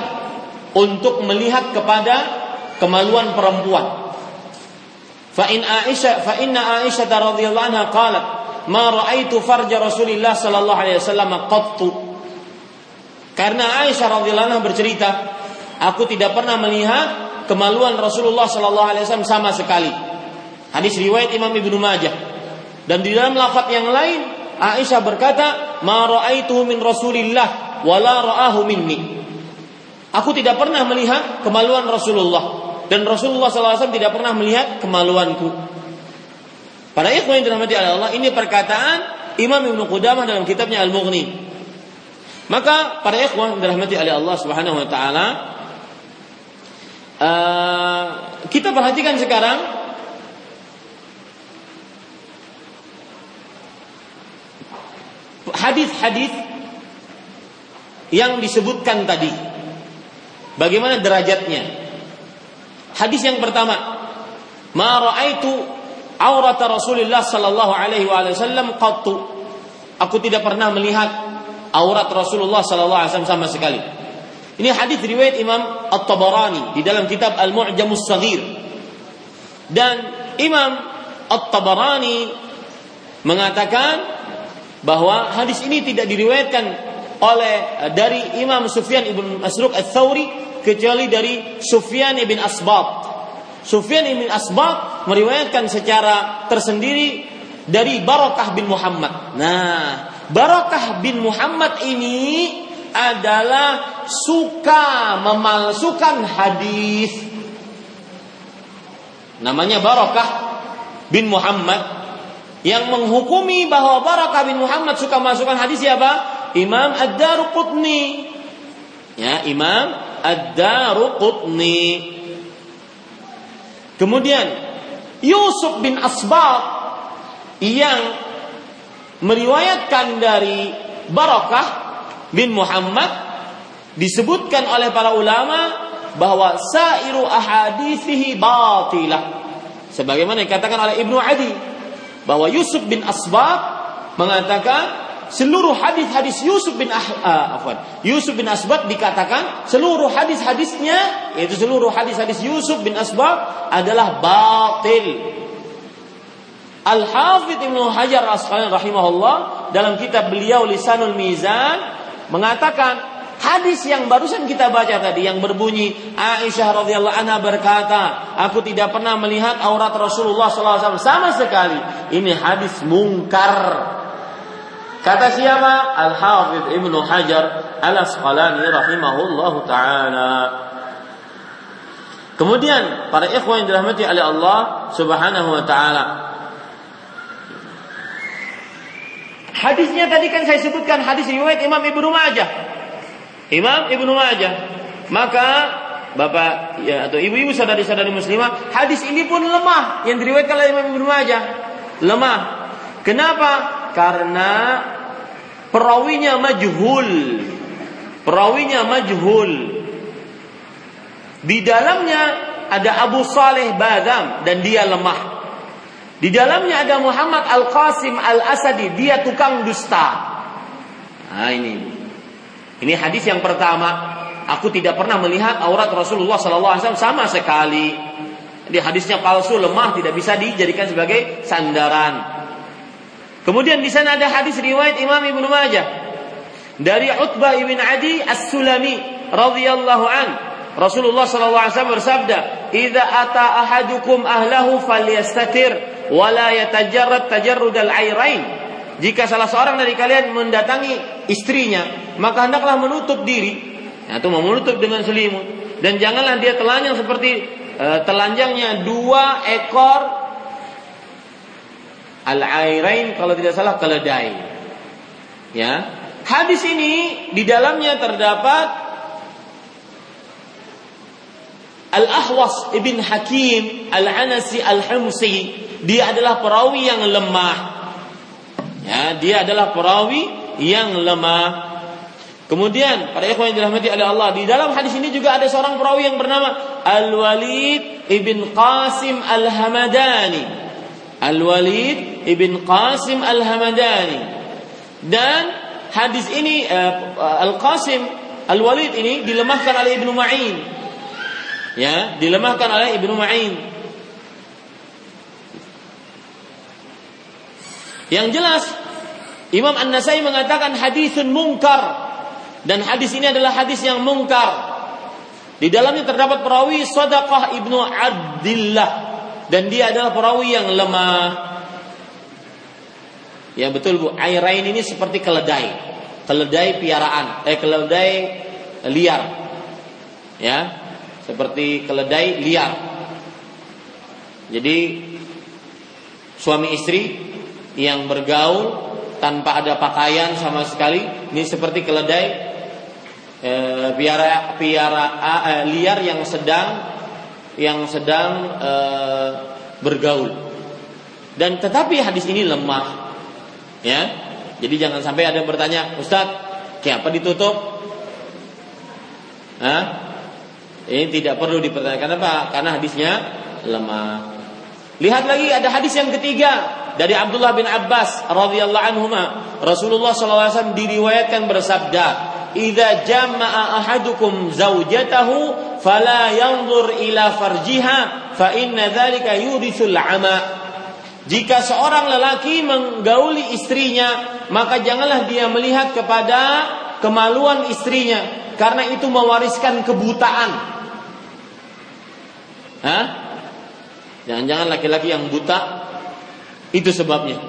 untuk melihat kepada kemaluan perempuan. Fa inna Aisyah radhiyallahu anha qalat ma ra'aitu farja Rasulillah sallallahu alaihi wasallam qattu. Karena Aisyah radhiyallahu anha bercerita, aku tidak pernah melihat kemaluan Rasulullah sallallahu alaihi wasallam sama sekali. Hadis riwayat Imam Ibnu Majah. Dan di dalam lafaz yang lain Aisyah berkata, ma ra'aituhu min Rasulillah wa la ra'ahu minni. Aku tidak pernah melihat kemaluan Rasulullah, dan Rasulullah sallallahu alaihi wasallam tidak pernah melihat kemaluanku. Para ikhwan yang dirahmati Allah, ini perkataan Imam Ibnu Qudamah dalam kitabnya Al-Mughni. Maka para ikhwan dirahmati oleh Allah Subhanahu wa taala, kita perhatikan sekarang hadis-hadis yang disebutkan tadi, bagaimana derajatnya. Hadis yang pertama, ma ra'aitu aurata Rasulullah sallallahu alaihi wasallam qattu. Aku tidak pernah melihat aurat Rasulullah sallallahu alaihi wasallam sama sekali. Ini hadis riwayat Imam At-Tabarani di dalam kitab Al-Mu'jamus Saghir. Dan Imam At-Tabarani mengatakan bahwa hadis ini tidak diriwayatkan oleh dari Imam Sufyan ibn Masruq Ats-Tsauri kecuali dari Sufyan ibn Asbat. Sufyan ibn Asbat meriwayatkan secara tersendiri dari Barakah bin Muhammad. Nah, Barakah bin Muhammad ini adalah suka memalsukan hadis. Namanya Barakah bin Muhammad. Yang menghukumi bahwa Barakah bin Muhammad suka memalsukan hadis siapa? Imam Ad-Daruqutni. Ya, Imam Ad-Daruqutni. Kemudian Yusuf bin Asbat yang meriwayatkan dari Barakah bin Muhammad, disebutkan oleh para ulama bahwa sairu ahadithihi batilah, sebagaimana dikatakan oleh Ibnu Adi bahwa Yusuf bin Asbat mengatakan seluruh hadis-hadis Yusuf bin Asbat dikatakan seluruh hadis-hadisnya, yaitu seluruh hadis-hadis Yusuf bin Asbat adalah batil. Al-Hafidz Ibnu Hajar Asqalani rahimahullah dalam kitab beliau Lisanul Mizan mengatakan hadis yang barusan kita baca tadi yang berbunyi Aisyah radhiyallahu anha berkata, aku tidak pernah melihat aurat Rasulullah sallallahu alaihi wasallam sama sekali. Ini hadis mungkar. Kata siapa? Al-Hafidz Ibnu Hajar Al-Asqalani rahimahullahu ta'ala. Kemudian para ikhwan yang dirahmati oleh Allah Subhanahu wa ta'ala, hadisnya tadi kan saya sebutkan hadis riwayat Imam Ibnu Majah. Imam Ibnu Majah. Maka bapak ya, atau ibu-ibu saudari-saudari muslimah, hadis ini pun lemah yang diriwayatkan oleh Imam Ibnu Majah. Lemah. Kenapa? Karena perawinya majhul. Di dalamnya ada Abu Saleh Badam dan dia lemah. Di dalamnya ada Muhammad Al-Qasim Al-Asadi, dia tukang dusta. Nah, ini hadis yang pertama, aku tidak pernah melihat aurat Rasulullah sallallahu alaihi wasallam sama sekali. Jadi hadisnya palsu, lemah, tidak bisa dijadikan sebagai sandaran. Kemudian di sana ada hadis riwayat Imam Ibnu Majah dari Utbah ibn Adi As-Sulami radhiyallahu an. Rasulullah sallallahu alaihi wasallam bersabda, "Idza ata ahadukum ahlahu falyastatir wa la yatajarrad tajarrudal airain." Jika salah seorang dari kalian mendatangi istrinya, maka hendaklah menutup diri, atau menutup dengan selimut, dan janganlah dia telanjang seperti telanjangnya dua ekor al-airain, kalau tidak salah keledai. Ya, hadis ini di dalamnya terdapat Al-Ahwas ibn Hakim Al-Anasi Al-Humsi. Dia adalah perawi yang lemah. Ya, dia adalah perawi yang lemah. Kemudian para ikhwan yang dirahmati oleh Allah, di dalam hadis ini juga ada seorang perawi yang bernama Al-Walid ibn Qasim Al-Hamadani. Al-Walid ibn Qasim Al-Hamadani. Dan hadis ini Al-Walid ini dilemahkan oleh Ibnu Ma'in. Ya, dilemahkan oleh Ibnu Ma'in. Yang jelas Imam An-Nasai mengatakan hadisun mungkar, dan hadis ini adalah hadis yang mungkar. Di dalamnya terdapat perawi Sadaqah Ibnu Abdillah, dan dia adalah perawi yang lemah. Ya betul Bu, airain ini seperti keledai. Keledai piaraan, keledai liar. Ya, seperti keledai liar. Jadi suami istri yang bergaul tanpa ada pakaian sama sekali. Ini seperti keledai liar yang sedang bergaul. Dan tetapi hadis ini lemah, ya. Jadi jangan sampai ada bertanya, Ustaz, kenapa ditutup? Hah? Ini tidak perlu dipertanyakan apa? Karena hadisnya lemah. Lihat lagi ada hadis yang ketiga dari Abdullah bin Abbas radhiyallahu anhuma. Rasulullah sallallahu alaihi wasallam diriwayatkan bersabda, "Idza jama'a ahadukum zawjatahu fala yanzur ila farjiha fa inna dzalika yuritsul 'ama." Jika seorang lelaki menggauli istrinya, maka janganlah dia melihat kepada kemaluan istrinya, karena itu mewariskan kebutaan. Hah? Jangan-jangan laki-laki yang buta, itu sebabnya.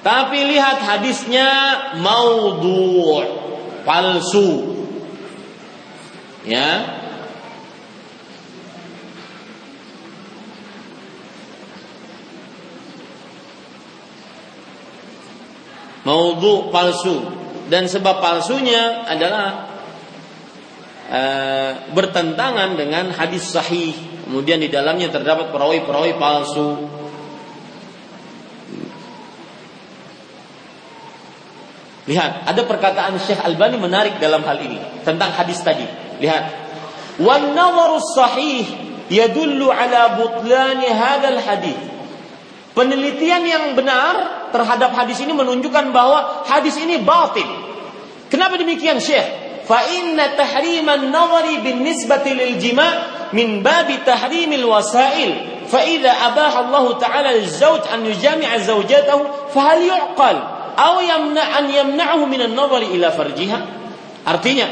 Tapi lihat hadisnya maudhu', palsu. Ya. Maudhu', palsu. Dan sebab palsunya adalah bertentangan dengan hadis sahih, kemudian di dalamnya terdapat perawi-perawi palsu. Lihat, ada perkataan Syekh Albani menarik dalam hal ini tentang hadis tadi. Lihat, wan nawarus sahih yadullu ala butlani hadzal hadis. Penelitian yang benar terhadap hadis ini menunjukkan bahwa hadis ini batil. Kenapa demikian, Syekh? Fa inna tahriman nazari bin nisbati lil jima' min babi tahrimil wasail. Fa idza abaha Allah ta'ala az-zawj an yujami'a zawjatahu fa hal yu'qal aw yamna'an yamna'uhu min an-nazari ila farjiha? Artinya,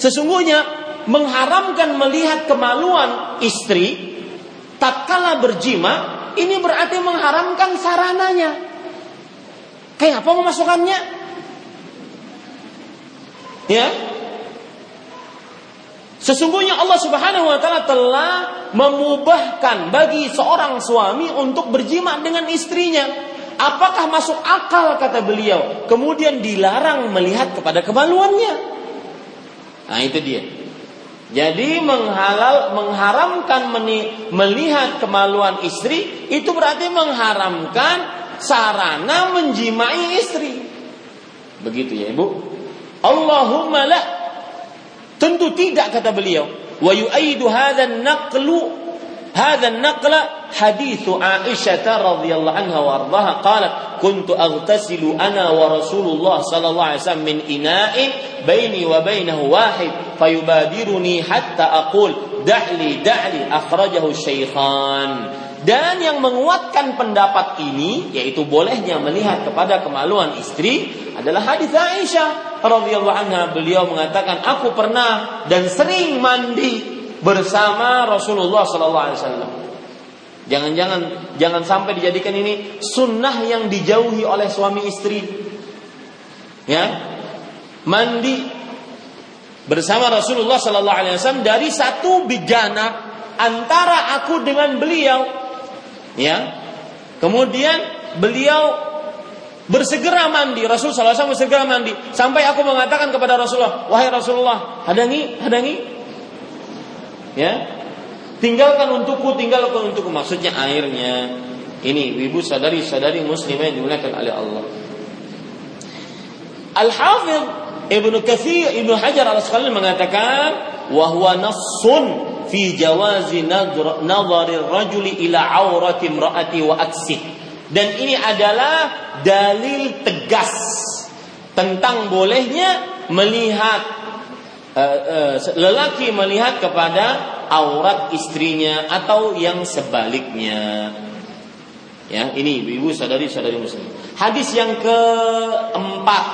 sesungguhnya mengharamkan melihat kemaluan istri tatkala berjima, ini berarti mengharamkan sarananya. Kayak apa memasukkannya? Ya. Sesungguhnya Allah Subhanahu wa taala telah memubahkan bagi seorang suami untuk berjima dengan istrinya. Apakah masuk akal kata beliau? Kemudian dilarang melihat kepada kemaluannya. Nah, itu dia. Jadi mengharamkan melihat kemaluan istri itu berarti mengharamkan sarana menjimai istri. Begitu ya, Ibu. Allahumma la. Tentu tidak kata beliau. Wa yu'aidu hadzal naqla haditsu Aisyah radhiyallahu anha wa ardhaha qalat kuntu aghtasilu ana wa Rasulullah sallallahu alaihi wasallam min ina'i baini wa bainahu wahid fayubadiruni hatta aqul da'li akhrajahu syaikhan. Dan yang menguatkan pendapat ini, yaitu bolehnya melihat kepada kemaluan istri, adalah hadis Aisyah radhiyallahu anha. Beliau mengatakan, aku pernah dan sering mandi bersama Rasulullah sallallahu alaihi wasallam. Jangan sampai dijadikan ini sunnah yang dijauhi oleh suami istri. Ya. Mandi bersama Rasulullah sallallahu alaihi wasallam dari satu bejana antara aku dengan beliau, ya. Kemudian beliau bersegera mandi, Rasul sallallahu alaihi wasallam bersegera mandi, sampai aku mengatakan kepada Rasulullah, wahai Rasulullah, hadangi, ya, tinggalkan untukku. Maksudnya airnya. Ini ibu sadari muslimah yang dimuliakan oleh Allah. Al-Hafidh Ibnu Katsir, Ibnu Hajar Al-Asqalani mengatakan, wa huwa nassun fi jawazi nadhari ar-rajuli ila aurati imraati wa aksi. Dan ini adalah dalil tegas tentang bolehnya melihat lelaki melihat kepada aurat istrinya atau yang sebaliknya. Ya, ini ibu-ibu sadari muslim. Hadis yang keempat,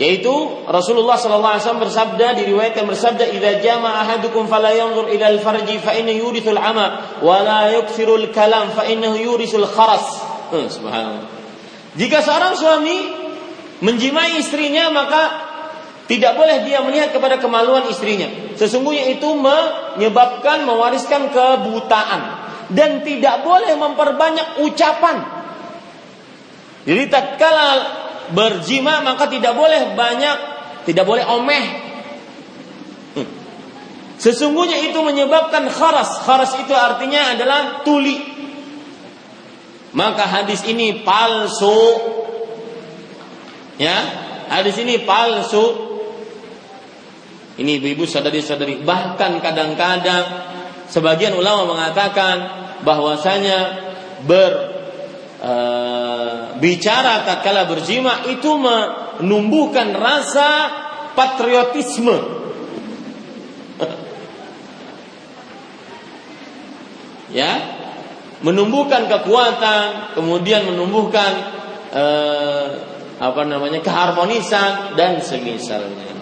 yaitu Rasulullah sallallahu alaihi wasallam bersabda idza jama'a ahadukum fala yanzur ila al-farji fa inna yuritsul 'ama wa la yakthirul kalam fa innahu yurisul kharas. Subhanallah. Jika seorang suami menjimai istrinya, maka tidak boleh dia melihat kepada kemaluan istrinya. Sesungguhnya itu menyebabkan mewariskan kebutaan, dan tidak boleh memperbanyak ucapan. Jadi tak kala berjima maka tidak boleh banyak, tidak boleh omeh. Sesungguhnya itu menyebabkan kharas. Kharas itu artinya adalah tuli. Maka hadis ini palsu. Ya, hadis ini palsu. Ini ibu-ibu, saudari-saudari, bahkan kadang-kadang sebagian ulama mengatakan bahwasanya bicara tatkala berjima itu menumbuhkan rasa patriotisme. Ya, menumbuhkan kekuatan, kemudian menumbuhkan keharmonisan dan semisalnya.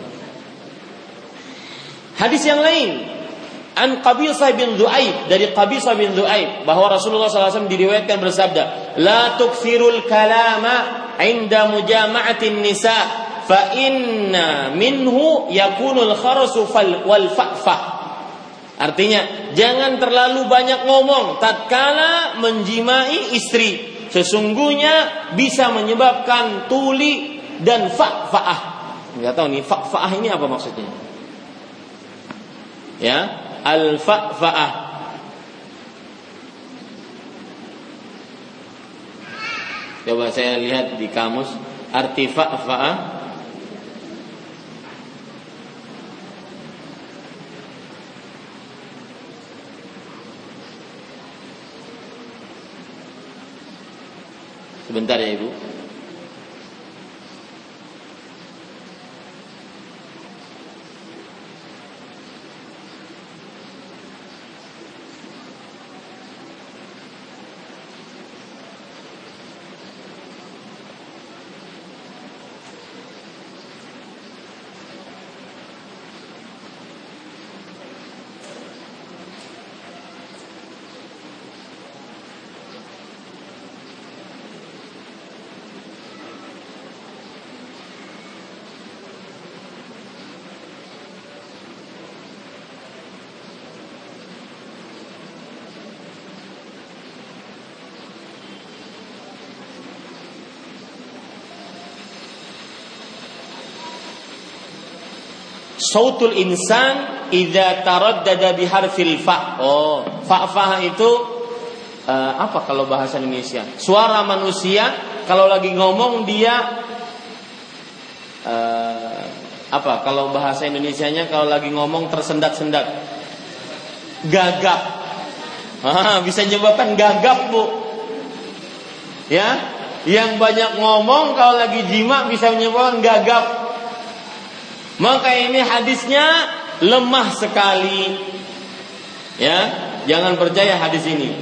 Hadis yang lain, an Qabisah bin Du'aib, dari Qabisah bin Du'aib, bahwa Rasulullah SAW diriwayatkan bersabda, la tukfirul kalama 'inda mujama'atin nisa fa inna minhu yakunul kharasu wal fa'fah. Artinya, jangan terlalu banyak ngomong tatkala menjimai istri, sesungguhnya bisa menyebabkan tuli dan fa'fa'ah. Enggak tahu nih fa'fa'ah ini apa maksudnya. Ya, al-fa'fa'ah. Coba saya lihat di kamus arti fa'fa'ah. Sebentar ya Ibu. Sautul insan idza taraddada bi harfil fa. Oh, fa'fah itu apa kalau bahasa Indonesia? Suara manusia kalau lagi ngomong dia apa kalau bahasa Indonesianya kalau lagi ngomong tersendat-sendat. Gagap. Bisa menyebabkan gagap, Bu. Ya, yang banyak ngomong kalau lagi jima bisa menyebabkan gagap. Maka ini hadisnya lemah sekali. Ya, jangan percaya hadis ini.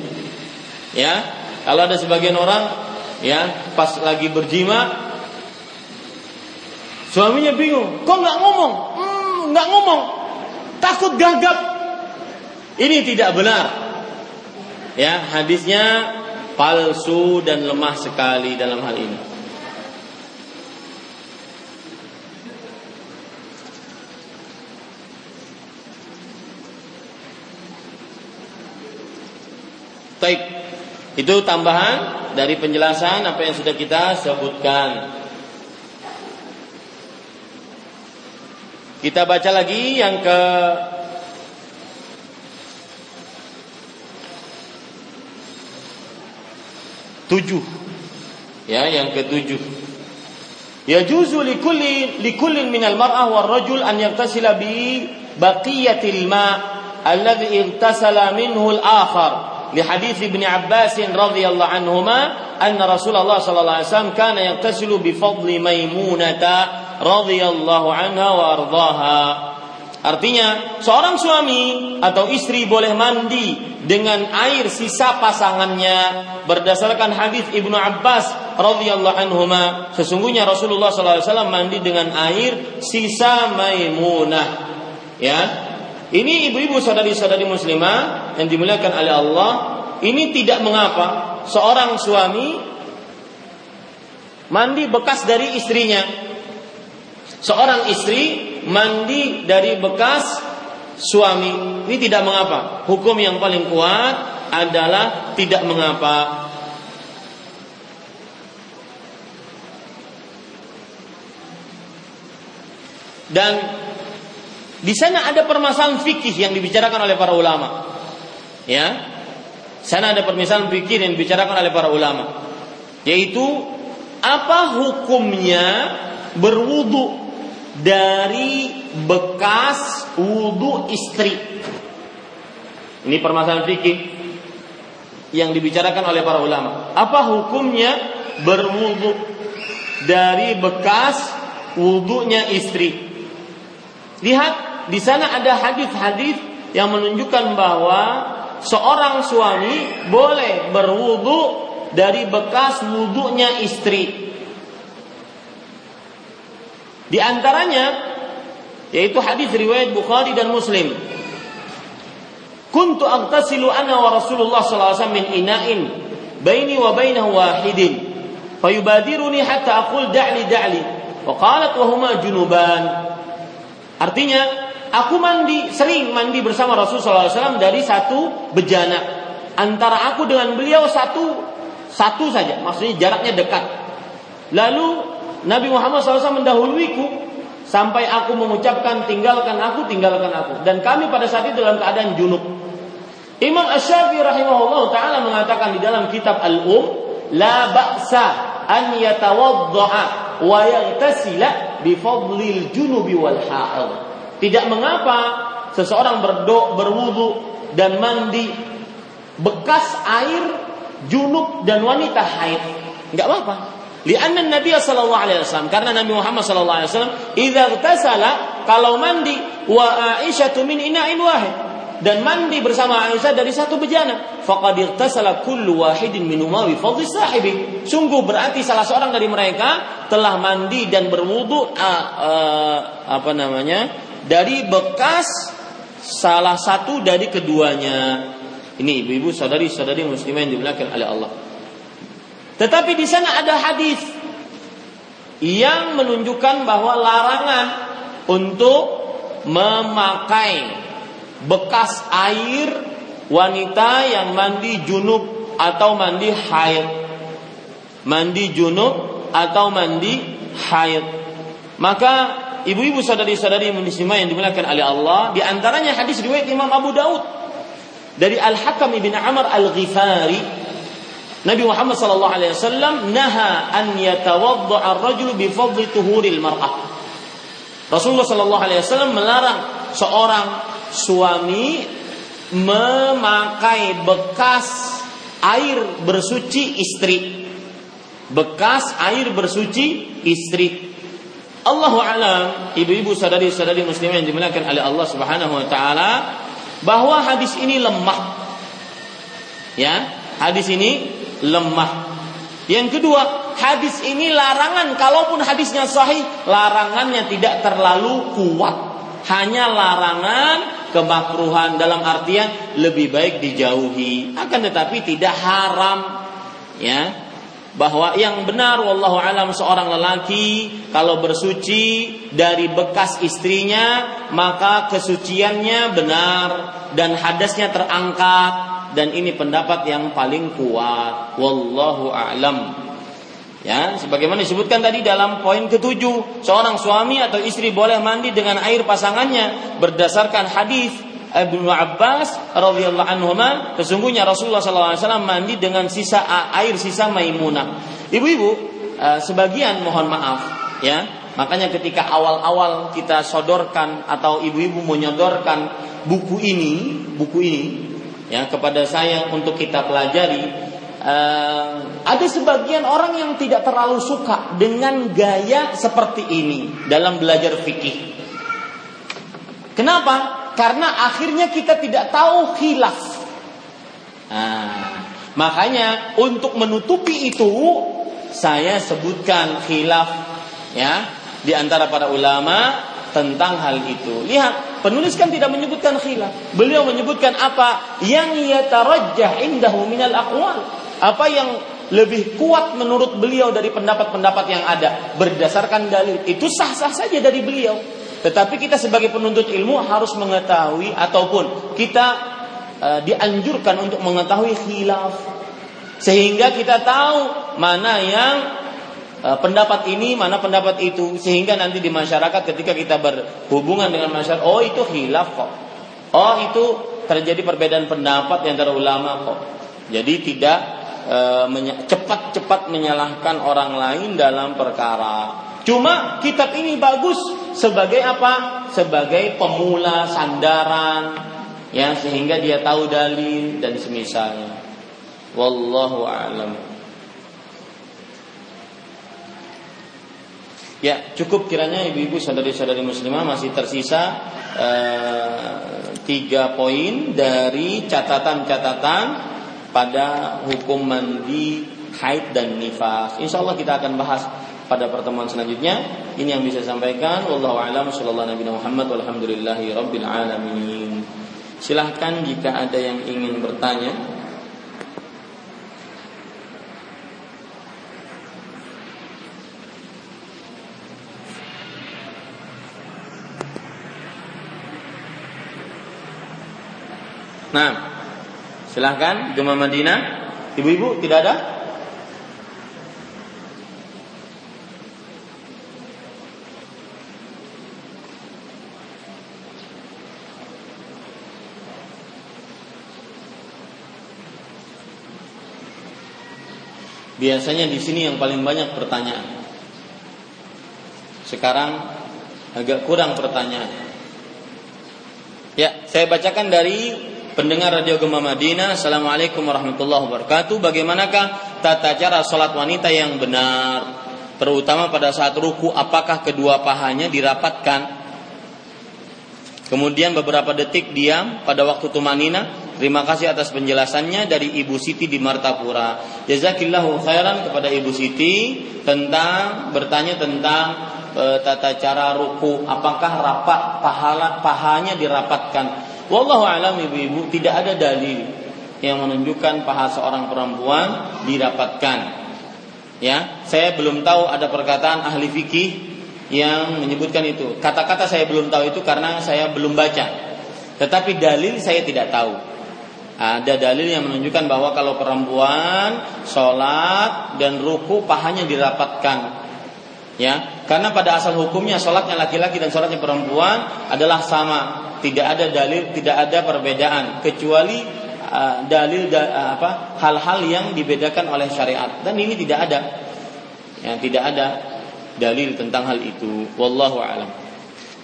Ya, kalau ada sebagian orang ya pas lagi berjima suaminya bingung, kok enggak ngomong? Enggak ngomong. Takut gagap. Ini tidak benar. Ya, hadisnya palsu dan lemah sekali dalam hal ini. Baik, itu tambahan dari penjelasan apa yang sudah kita sebutkan. Kita baca lagi yang ke 7. Ya, yang ke 7. Yajuzu likulli minal mar'ah war rajul an yagtasila bi baqiyatil ma' alladhi igtasala minhu al-akhar. Di hadis Ibnu Abbas radhiyallahu anhuma anna Rasulullah sallallahu alaihi wasallam kana yaghtasilu bi fadli Maimunata radhiyallahu anha wa ardhaha. Artinya, seorang suami atau istri boleh mandi dengan air sisa pasangannya berdasarkan hadis Ibnu Abbas radhiyallahu anhuma. Sesungguhnya Rasulullah sallallahu alaihi wasallam mandi dengan air sisa Maimunah. Ya. Ini ibu-ibu saudari-saudari muslimah yang dimuliakan oleh Allah, ini tidak mengapa seorang suami mandi bekas dari istrinya. Seorang istri mandi dari bekas suami. Ini tidak mengapa. Hukum yang paling kuat adalah tidak mengapa. Dan di sana ada permasalahan fikih yang dibicarakan oleh para ulama. Ya, sana ada permasalahan fikih yang dibicarakan oleh para ulama, yaitu apa hukumnya berwudu dari bekas wudu istri. Ini permasalahan fikih yang dibicarakan oleh para ulama. Apa hukumnya berwudu dari bekas wudunya istri? Lihat, di sana ada hadis-hadis yang menunjukkan bahwa seorang suami boleh berwudu dari bekas wudunya istri. Di antaranya yaitu hadis riwayat Bukhari dan Muslim. Kuntu aghtasilu ana wa Rasulullah sallallahu alaihi wasallam min ina'in baini wa bainahu wahidin fayubadiruni hatta aqul da'li wa qalat wa huma junuban. Artinya, aku sering mandi bersama Rasulullah sallallahu alaihi wasallam dari satu bejana. Antara aku dengan beliau satu saja, maksudnya jaraknya dekat. Lalu Nabi Muhammad SAW mendahuluiku sampai aku mengucapkan tinggalkan aku, dan kami pada saat itu dalam keadaan junub. Imam Asy-Syafi'i rahimahullahu taala mengatakan di dalam kitab la ba'sa an yatawadda'a wa yaghtasila bi fadlil junubi wal ha'id. Tidak mengapa seseorang berwudu dan mandi bekas air junub dan wanita haid. Enggak apa-apa. Lianna Nabi sallallahu alaihi wasallam, karena Nabi Muhammad sallallahu alaihi wasallam idza ightasala, kalau mandi, wa Aisyatu min ina'in wahid, dan mandi bersama Aisyah dari satu bejana, faqad ightasala kullu wahidin minhuma bi fadli sahibi, sungguh berarti salah seorang dari mereka telah mandi dan berwudu dari bekas salah satu dari keduanya. Ini ibu-ibu, saudari-saudari muslimah yang dimuliakan oleh Allah. Tetapi di sana ada hadis yang menunjukkan bahwa larangan untuk memakai bekas air wanita yang mandi junub atau mandi haid. Maka ibu-ibu saudari-saudari muslimah yang dimuliakan oleh Allah, di antaranya hadis riwayat Imam Abu Daud dari Al-Hakam bin Amr Al-Ghifari. Nabi Muhammad sallallahu alaihi wasallam naha an yatawadda'a ar-rajulu bi fadli tuhuril mar'ah. Rasulullah sallallahu alaihi wasallam melarang seorang suami memakai bekas air bersuci istri. Allahu a'lam, ibu-ibu saudari-saudari muslimah yang dimuliakan oleh Allah Subhanahu wa taala, bahwa hadis ini lemah. Ya, hadis ini lemah. Yang kedua, hadis ini larangan, kalaupun hadisnya sahih, larangannya tidak terlalu kuat. Hanya larangan kemakruhan, dalam artian lebih baik dijauhi. Akan tetapi tidak haram. Ya, bahwa yang benar, wallahu alam, seorang lelaki kalau bersuci dari bekas istrinya, maka kesuciannya benar dan hadasnya terangkat. Dan ini pendapat yang paling kuat, wallahu a'lam. Ya, sebagaimana disebutkan tadi dalam poin ke-7, seorang suami atau istri boleh mandi dengan air pasangannya berdasarkan hadis Ibnu Abbas radhiyallahu anhuma, sesungguhnya Rasulullah sallallahu alaihi wasallam mandi dengan air sisa Maimunah. Ibu-ibu, sebagian mohon maaf, ya. Makanya ketika awal-awal kita sodorkan atau ibu-ibu menyodorkan buku ini ya, kepada saya untuk kita pelajari, ada sebagian orang yang tidak terlalu suka dengan gaya seperti ini dalam belajar fikih. Kenapa? Karena akhirnya kita tidak tahu khilaf. Makanya untuk menutupi itu saya sebutkan khilaf, ya, di antara para ulama tentang hal itu. Lihat, penulis kan tidak menyebutkan khilaf. Beliau menyebutkan apa yang yatarajjah indahu minal aqwal, apa yang lebih kuat menurut beliau dari pendapat-pendapat yang ada berdasarkan dalil. Itu sah-sah saja dari beliau. Tetapi kita sebagai penuntut ilmu harus mengetahui, ataupun kita dianjurkan untuk mengetahui khilaf, sehingga kita tahu mana yang pendapat ini, mana pendapat itu, sehingga nanti di masyarakat ketika kita berhubungan dengan masyarakat, oh itu khilaf kok, oh itu terjadi perbedaan pendapat antara ulama kok. Jadi tidak cepat-cepat menyalahkan orang lain dalam perkara. Cuma kitab ini bagus sebagai apa? Sebagai pemula sandaran, ya, sehingga dia tahu dalil dan semisalnya. Wallahu a'lam. Ya, cukup kiranya ibu-ibu saudari-saudari muslimah. Masih tersisa 3 poin dari catatan-catatan pada hukum mandi haid dan nifas. InsyaAllah kita akan bahas pada pertemuan selanjutnya. Ini yang bisa sampaikan. Wallahu a'lam. Sallallahu alaihi Muhammad. Walhamdulillahi rabbil alamin. Silahkan jika ada yang ingin bertanya. Nah, silahkan Jemaah Madinah. Ibu-ibu tidak ada? Biasanya di sini yang paling banyak pertanyaan. Sekarang agak kurang pertanyaan. Ya, saya bacakan dari pendengar Radio Gema Madinah. Assalamualaikum warahmatullahi wabarakatuh. Bagaimanakah tata cara sholat wanita yang benar, terutama pada saat ruku? Apakah kedua pahanya dirapatkan, kemudian beberapa detik diam pada waktu tumanina? Terima kasih atas penjelasannya dari Ibu Siti di Martapura. Jazakillahu khairan kepada Ibu Siti tentang bertanya tentang tata cara ruku. Apakah rapat pahanya dirapatkan? Wallahu a'lam. Ibu-ibu, tidak ada dalil yang menunjukkan paha seorang perempuan dirapatkan. Ya, saya belum tahu ada perkataan ahli fikih yang menyebutkan itu. Kata-kata saya belum tahu itu karena saya belum baca. Tetapi dalil saya tidak tahu. Ada dalil yang menunjukkan bahwa kalau perempuan sholat dan ruku pahanya dirapatkan. Ya, karena pada asal hukumnya sholatnya laki-laki dan sholatnya perempuan adalah sama. Tidak ada dalil, tidak ada perbedaan kecuali hal-hal yang dibedakan oleh syariat, dan ini tidak ada, ya, tidak ada dalil tentang hal itu. Wallahu a'lam.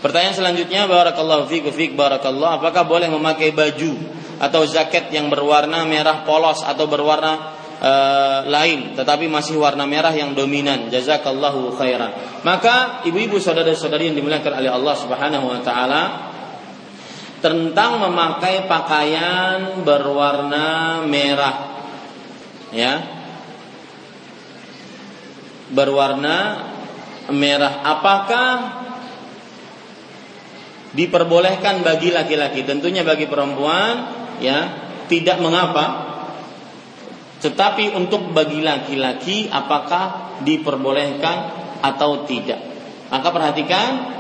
Pertanyaan selanjutnya, barakallahu fiik, barakallahu, apakah boleh memakai baju atau jaket yang berwarna merah polos atau berwarna lain tetapi masih warna merah yang dominan? Jazakallahu khairan. Maka ibu-ibu saudara-saudari yang dimuliakan oleh Allah Subhanahu wa taala, tentang memakai pakaian berwarna merah, ya, berwarna merah, apakah diperbolehkan bagi laki-laki? Tentunya bagi perempuan, ya, tidak mengapa. Tetapi untuk bagi laki-laki, apakah diperbolehkan atau tidak? Maka perhatikan,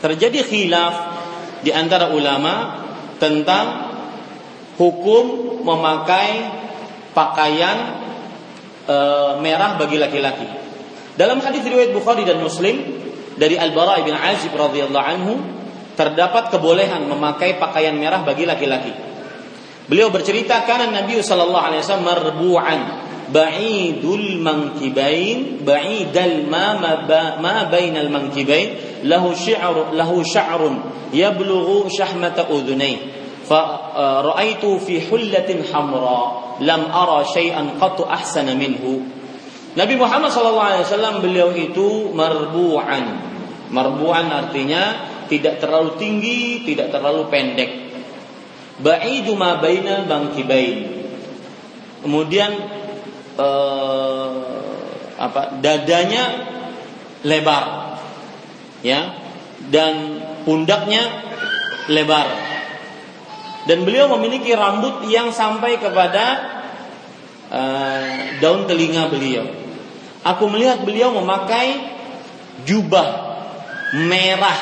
terjadi khilaf di antara ulama tentang hukum memakai pakaian merah bagi laki-laki. Dalam hadis riwayat Bukhari dan Muslim dari Al-Bara' bin Azib radhiyallahu anhu, terdapat kebolehan memakai pakaian merah bagi laki-laki. Beliau bercerita, kana Nabi sallallahu alaihi wasallam marbu'an ba'idul mankibain ba'idal ma bainal mankibain lahu sya'run yablughu shahmata udhunayhi fa ra'aitu fi hullatin hamra lam ara syai'an qattu ahsana minhu. Nabi Muhammad sallallahu alaihi wasallam beliau itu marbu'an artinya tidak terlalu tinggi, tidak terlalu pendek, ba'idu ma bainal bankibain, kemudian dadanya lebar, ya, dan pundaknya lebar, dan beliau memiliki rambut yang sampai kepada daun telinga beliau. Aku melihat beliau memakai jubah merah.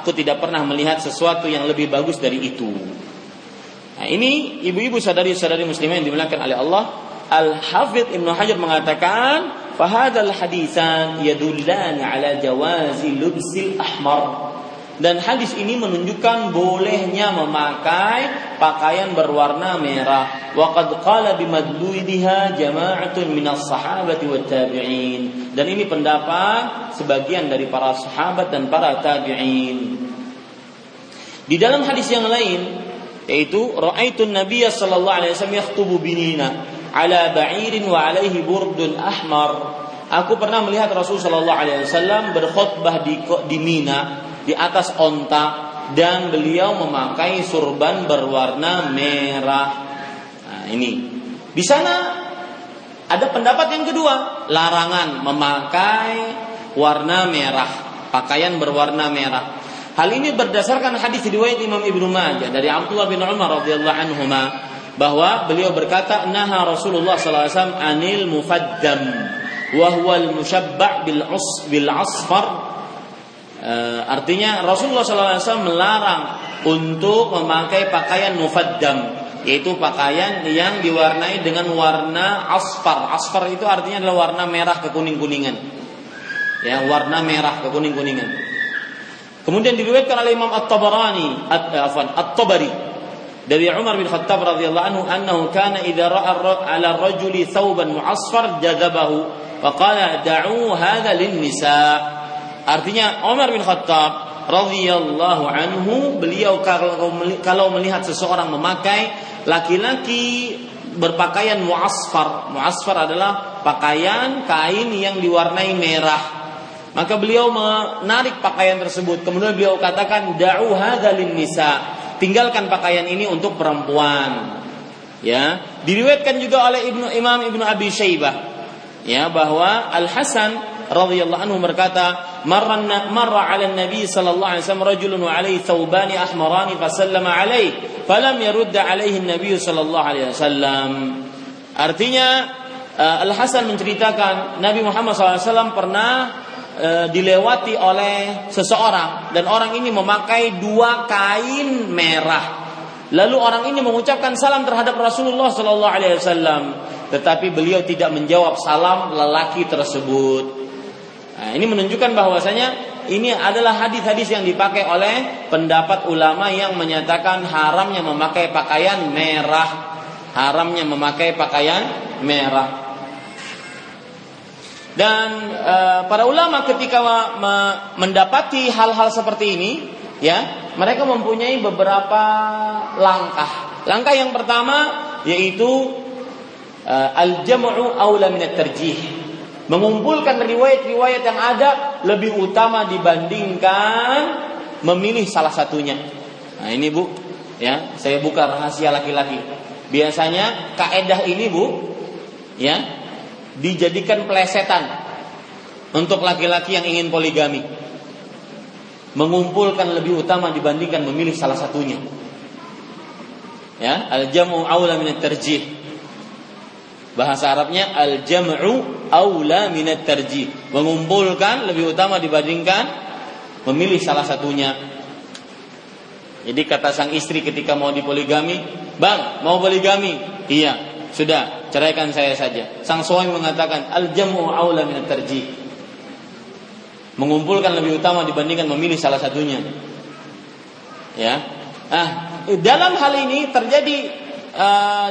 Aku tidak pernah melihat sesuatu yang lebih bagus dari itu. Nah, ini ibu-ibu sadari-sadari muslimah yang dimuliakan oleh Allah, Al-Hafidh Ibn Hajar mengatakan, fahadal hadisan yadullani ala jawazi lubsil ahmar. Dan hadis ini menunjukkan bolehnya memakai pakaian berwarna merah. Wa qad qala bimadluidiha jama'atun minas sahabati wat tabi'in. Dan ini pendapat sebagian dari para sahabat dan para tabi'in. Di dalam hadis yang lain yaitu ra'aitun nabiyya sallallahu alaihi wasallam yakhthubu binina ala ba'irin wa alaihi burdun ahmar. Aku pernah melihat Rasul sallallahu alaihi wasallam berkhutbah di Mina di atas onta dan beliau memakai surban berwarna merah. Nah, ini. Di sana ada pendapat yang kedua, larangan memakai warna merah, pakaian berwarna merah. Hal ini berdasarkan hadis riwayat Imam Ibnu Majah dari Abdullah bin Umar radhiyallahu anhuma bahwa beliau berkata, "Naha Rasulullah sallallahu alaihi wasallam anil mufaddam wa huwa al-musyabba' bil asfar." Artinya Rasulullah sallallahu alaihi wasallam melarang untuk memakai pakaian mufaddam, yaitu pakaian yang diwarnai dengan warna asfar. Asfar itu artinya adalah warna merah kekuning-kuningan. Ya, warna merah kekuning-kuningan. Kemudian diriwayatkan oleh Imam At-Tabari dari Umar bin Khattab radhiyallahu anhu annahu kana idza ra'a 'ala ar-rajuli thawban mu'asfar jadhabahu wa qala da'u hadha lin-nisa. Artinya Umar bin Khattab radhiyallahu anhu beliau kalau melihat seseorang memakai laki-laki berpakaian mu'asfar. Mu'asfar adalah pakaian kain yang diwarnai merah. Maka beliau menarik pakaian tersebut. Kemudian beliau katakan, da'u hadza lin-nisa. Tinggalkan pakaian ini untuk perempuan. Ya, diriwayatkan juga oleh Imam Ibnu Abi Syaibah. Ya, bahwa Al Hasan radhiyallahu anhu berkata, marra 'ala an-nabi sallallahu alaihi wasallam rajulun wa 'alaihi thawbani ahmarani fa sallama 'alaihi falam yurd 'alaihi an-nabi sallallahu alaihi wasallam. Artinya Al Hasan menceritakan Nabi Muhammad SAW pernah dilewati oleh seseorang dan orang ini memakai dua kain merah. Lalu orang ini mengucapkan salam terhadap Rasulullah sallallahu alaihi wasallam, tetapi beliau tidak menjawab salam lelaki tersebut. Nah, ini menunjukkan bahwasanya ini adalah hadis-hadis yang dipakai oleh pendapat ulama yang menyatakan haramnya memakai pakaian merah. Haramnya memakai pakaian merah. Dan para ulama ketika mendapati hal-hal seperti ini, ya, mereka mempunyai beberapa langkah. Langkah yang pertama yaitu al-jam'u aula min at-tarjih. Mengumpulkan riwayat-riwayat yang ada lebih utama dibandingkan memilih salah satunya. Nah, ini Bu, ya, saya buka rahasia laki-laki. Biasanya kaedah ini Bu, ya, dijadikan pelesetan untuk laki-laki yang ingin poligami. Mengumpulkan lebih utama dibandingkan memilih salah satunya. Ya, al-jam'u aula min at-tarjih. Bahasa Arabnya al-jam'u aula min at-tarjih. Mengumpulkan lebih utama dibandingkan memilih salah satunya. Jadi kata sang istri ketika mau dipoligami, "Bang, mau poligami?" "Iya." "Sudah, ceraikan saya saja." Sang suami mengatakan, al-jam'u aula min at-tarjih. Mengumpulkan lebih utama dibandingkan memilih salah satunya. Ya. Nah, dalam hal ini terjadi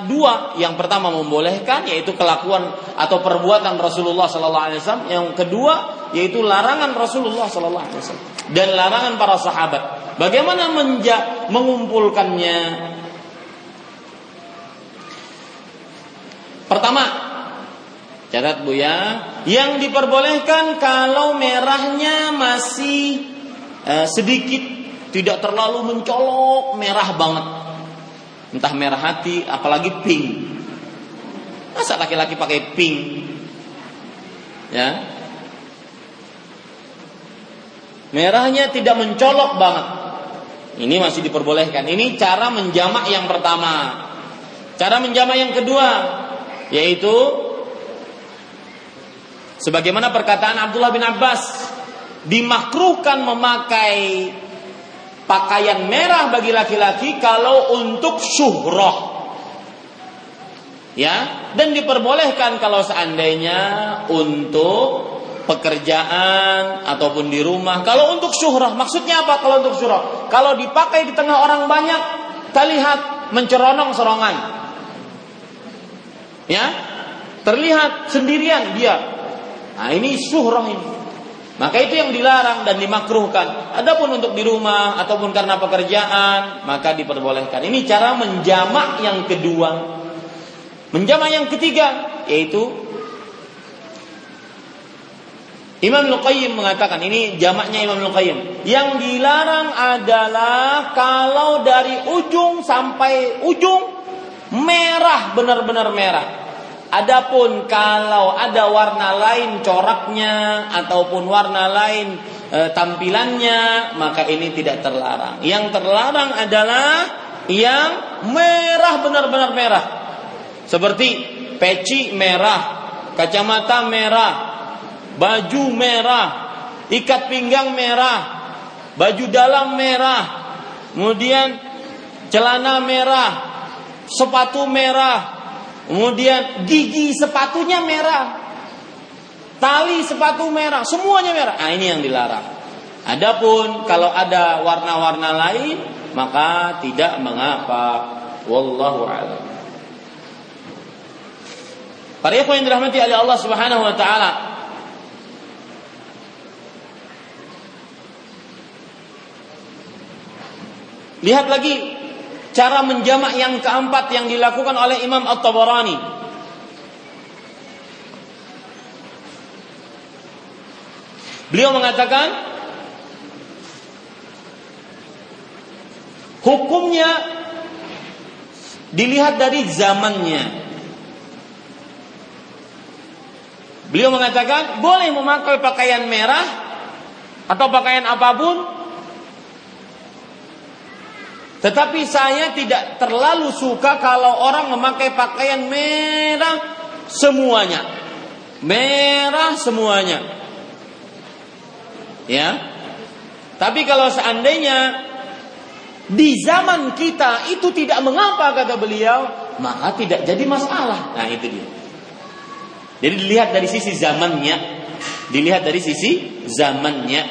dua. Yang pertama membolehkan, yaitu kelakuan atau perbuatan Rasulullah sallallahu alaihi wasallam. Yang kedua yaitu larangan Rasulullah sallallahu alaihi wasallam dan larangan para sahabat. Bagaimana mengumpulkannya? Pertama, catat Bu ya, yang diperbolehkan kalau merahnya masih sedikit, tidak terlalu mencolok merah banget, entah merah hati, apalagi pink. Masa laki-laki pakai pink, ya? Merahnya tidak mencolok banget, ini masih diperbolehkan. Ini cara menjamak yang pertama. Cara menjamak yang kedua yaitu sebagaimana perkataan Abdullah bin Abbas, dimakruhkan memakai pakaian merah bagi laki-laki kalau untuk syuhrah. ya, dan diperbolehkan kalau seandainya untuk pekerjaan ataupun di rumah. Kalau untuk syuhrah, maksudnya apa kalau untuk syuhrah? Kalau dipakai di tengah orang banyak, terlihat menceronong serongan, ya, terlihat sendirian dia. Nah, ini syuhrah ini. Maka itu yang dilarang dan dimakruhkan. Adapun untuk di rumah ataupun karena pekerjaan, maka diperbolehkan. Ini cara menjamak yang kedua. Menjamak yang ketiga yaitu Imam Al-Qayyim mengatakan, ini jamaknya Imam Al-Qayyim, yang dilarang adalah kalau dari ujung sampai ujung merah, benar-benar merah. Adapun kalau ada warna lain coraknya ataupun warna lain tampilannya, maka ini tidak terlarang. Yang terlarang adalah yang merah, benar-benar merah. Seperti peci merah, kacamata merah, baju merah, ikat pinggang merah, baju dalam merah, kemudian celana merah, sepatu merah, kemudian gigi sepatunya merah, tali sepatu merah, semuanya merah. Nah, ini yang dilarang. Adapun kalau ada warna-warna lain, maka tidak mengapa. Wallahu a'lam. Para ikhwan yang dirahmati oleh Allah Subhanahu wa taala, lihat lagi cara menjamak yang keempat yang dilakukan oleh Imam At-Tabarani. Beliau mengatakan, hukumnya dilihat dari zamannya. Beliau mengatakan, boleh memakai pakaian merah atau pakaian apapun, tetapi saya tidak terlalu suka kalau orang memakai pakaian merah semuanya. Merah semuanya. Ya. Tapi kalau seandainya di zaman kita itu tidak mengapa, kata beliau, maka tidak jadi masalah. Nah, itu dia. Jadi dilihat dari sisi zamannya. Dilihat dari sisi zamannya.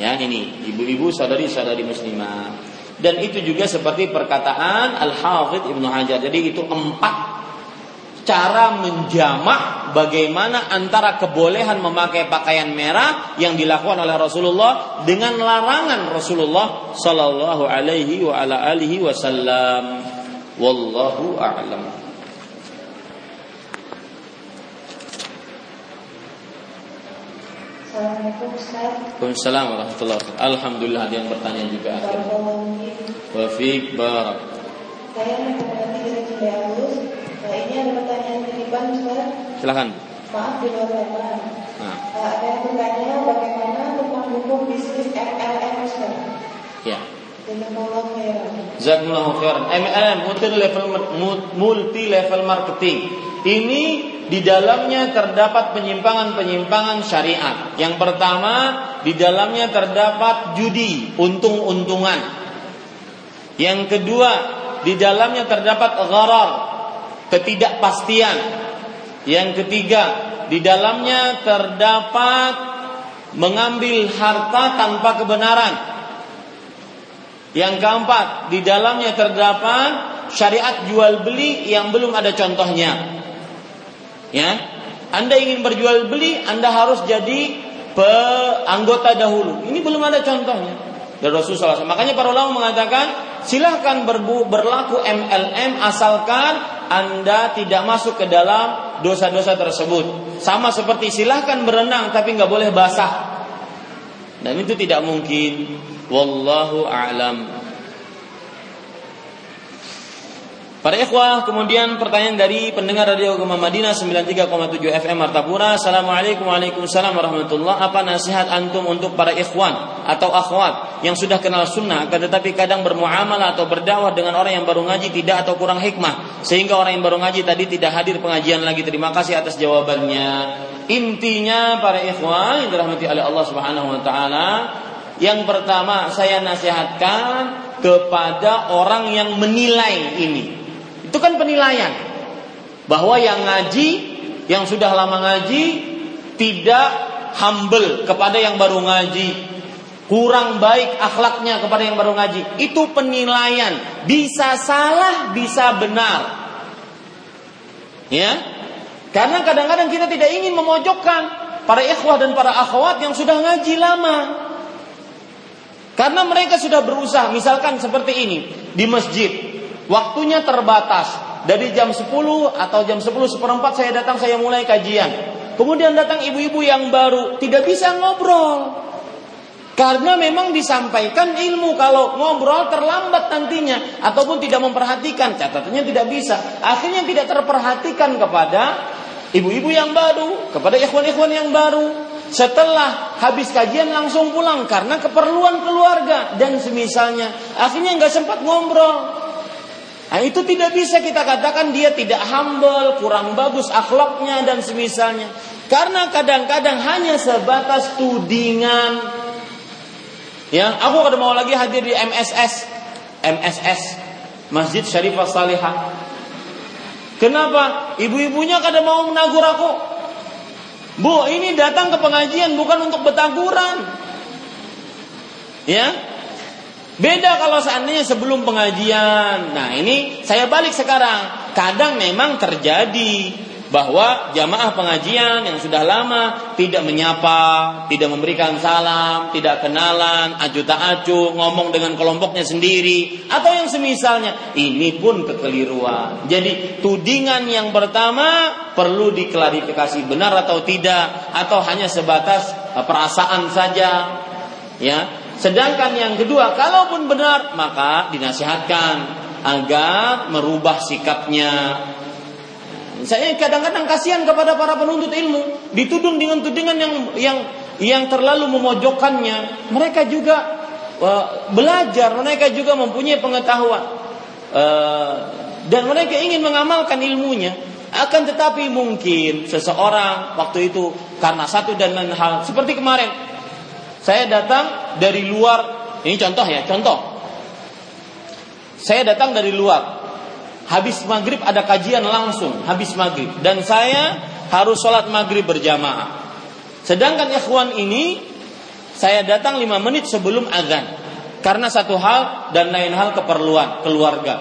Ya, ini ibu-ibu, saudari-saudari muslimah. Dan itu juga seperti perkataan Al-Hafidh Ibnu Hajar. Jadi itu 4 cara menjamak bagaimana antara kebolehan memakai pakaian merah yang dilakukan oleh Rasulullah dengan larangan Rasulullah sallallahu alaihi wa ala alihi wasallam. Wallahu a'lam. Assalamualaikum warahmatullahi wabarakatuh. Alhamdulillah, ada yang bertanya juga. Wafiq barak. Saya menghormati dari Cidaus. Nah, ini ada pertanyaan titipan, Ustaz. Silakan. Maaf di luar lapangan. Ada yang bertanya bagaimana tentang hukum bisnis MLM, Ustaz? Ya. Jazakumullah khairan. Jazakumullah khairan. MLM, multi level marketing. Ini di dalamnya terdapat penyimpangan-penyimpangan syariat. Yang pertama, di dalamnya terdapat judi, untung-untungan. Yang kedua, di dalamnya terdapat gharar, ketidakpastian. Yang ketiga, di dalamnya terdapat mengambil harta tanpa kebenaran. Yang keempat, di dalamnya terdapat syariat jual beli yang belum ada contohnya. Ya, Anda ingin berjual beli, Anda harus jadi anggota dahulu. Ini belum ada contohnya dari Rasulullah SAW. Makanya para ulama mengatakan, silahkan berlaku MLM asalkan Anda tidak masuk ke dalam dosa-dosa tersebut. Sama seperti silahkan berenang tapi nggak boleh basah. Dan itu tidak mungkin. Wallahu a'lam. Para ikhwah, kemudian pertanyaan dari pendengar Radio Gema Madinah 93,7 FM Martapura. Assalamualaikum warahmatullahi. Apa nasihat antum untuk para ikhwan atau akhwat yang sudah kenal sunnah tetapi kadang bermuamalah atau berdakwah dengan orang yang baru ngaji tidak atau kurang hikmah, sehingga orang yang baru ngaji tadi tidak hadir pengajian lagi? Terima kasih atas jawabannya. Intinya para ikhwan yang dirahmati oleh Allah Subhanahu wa taala, yang pertama saya nasihatkan kepada orang yang menilai ini. Itu kan penilaian. bahwa yang ngaji, yang sudah lama ngaji, tidak humble kepada yang baru ngaji, kurang baik akhlaknya kepada yang baru ngaji. Itu penilaian, bisa salah, bisa benar. Ya, karena kadang-kadang kita tidak ingin memojokkan para ikhwah dan para akhwat yang sudah ngaji lama, karena mereka sudah berusaha. Misalkan seperti ini, di masjid waktunya terbatas. Dari jam 10 atau jam 10:15 saya datang, saya mulai kajian. Kemudian datang ibu-ibu yang baru, tidak bisa ngobrol, karena memang disampaikan ilmu. Kalau ngobrol terlambat nantinya, ataupun tidak memperhatikan, catatannya tidak bisa. Akhirnya tidak terperhatikan kepada ibu-ibu yang baru, kepada ikhwan-ikhwan yang baru. Setelah habis kajian langsung pulang karena keperluan keluarga dan semisalnya. Akhirnya gak sempat ngobrol. Nah, itu tidak bisa kita katakan dia tidak humble, kurang bagus akhlaknya dan semisalnya. Karena kadang-kadang hanya sebatas tudingan. Ya, aku kada mau lagi hadir di MSS, Masjid Syarifah Salihah. Kenapa? Ibu-ibunya kada mau menagur aku. Bu, ini datang ke pengajian bukan untuk bertaguran. Ya. Beda kalau seandainya sebelum pengajian. Nah, ini saya balik sekarang. Kadang memang terjadi bahwa jamaah pengajian yang sudah lama tidak menyapa, tidak memberikan salam, tidak kenalan, acuh tak acuh, ngomong dengan kelompoknya sendiri atau yang semisalnya. Ini pun kekeliruan. Jadi tudingan yang pertama perlu diklarifikasi, benar atau tidak, atau hanya sebatas perasaan saja, ya. Sedangkan yang kedua, kalaupun benar maka dinasihatkan agar merubah sikapnya. Saya kadang-kadang kasihan kepada para penuntut ilmu, ditudung dengan tudingan yang terlalu memojokkannya. Mereka juga belajar, mereka juga mempunyai pengetahuan, dan mereka ingin mengamalkan ilmunya. Akan tetapi mungkin seseorang waktu itu karena satu dan lain hal. Seperti kemarin saya datang dari luar, ini contoh. Saya datang dari luar. Habis maghrib ada kajian langsung, habis maghrib. Dan saya harus sholat maghrib berjamaah. Sedangkan ikhwan ini, saya datang 5 menit sebelum azan. Karena satu hal dan lain hal, keperluan keluarga.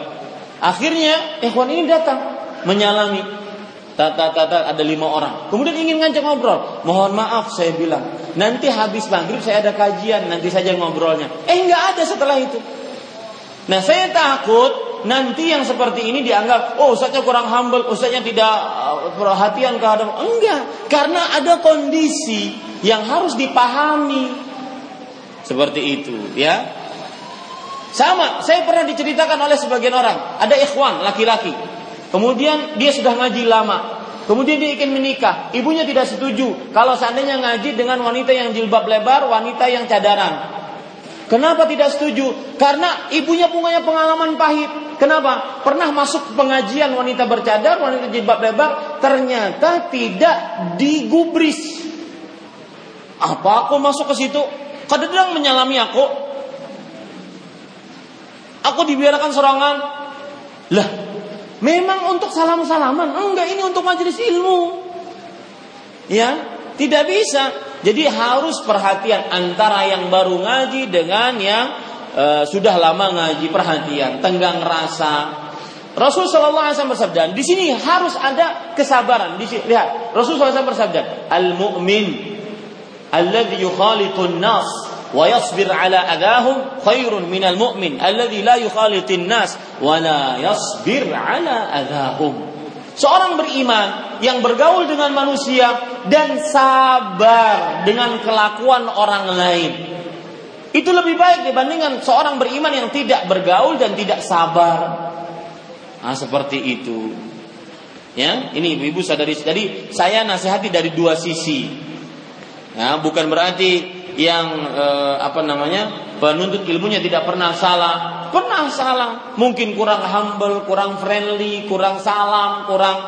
Akhirnya ikhwan ini datang, menyalami. Ada 5 orang. Kemudian ingin ngajak ngobrol. Mohon maaf, saya bilang, nanti habis maghrib saya ada kajian, nanti saja ngobrolnya. Nggak ada setelah itu. Nah, saya takut nanti yang seperti ini dianggap, oh ustaznya kurang humble, ustaznya tidak perhatian ke hadap. Enggak, karena ada kondisi yang harus dipahami. Seperti itu, ya. Sama, saya pernah diceritakan oleh sebagian orang, ada ikhwan laki-laki. Kemudian dia sudah ngaji lama. Kemudian dia ingin menikah. Ibunya tidak setuju kalau seandainya ngaji dengan wanita yang jilbab lebar, wanita yang cadaran. Kenapa tidak setuju? Karena ibunya punya pengalaman pahit. Kenapa? Pernah masuk pengajian wanita bercadar, wanita jilbab lebar, ternyata tidak digubris. Apa aku masuk ke situ? Kadang menyalami aku. Aku dibiarkan sorangan. Lah, memang untuk salam-salaman? Enggak, ini untuk majelis ilmu. Ya, tidak bisa. Jadi harus perhatian antara yang baru ngaji dengan yang sudah lama ngaji. Perhatian, tenggang rasa. Rasul sallallahu alaihi wasallam bersabda, di sini harus ada kesabaran. Di sini lihat, Rasul sallallahu alaihi wasallam bersabda, "Al-mu'min alladhi yukhalitun nas wa yasbir ala adahum khairun minal mu'min alladhi la yukhalitun nas wa la yasbir ala adahum." Seorang beriman yang bergaul dengan manusia dan sabar dengan kelakuan orang lain, itu lebih baik dibandingkan seorang beriman yang tidak bergaul dan tidak sabar. Nah, seperti itu. Ya, ini ibu-ibu sadari. Jadi saya nasihati dari dua sisi. Nah, bukan berarti yang penuntut ilmunya tidak pernah salah. Pernah salah, mungkin kurang humble, kurang friendly, kurang salam, kurang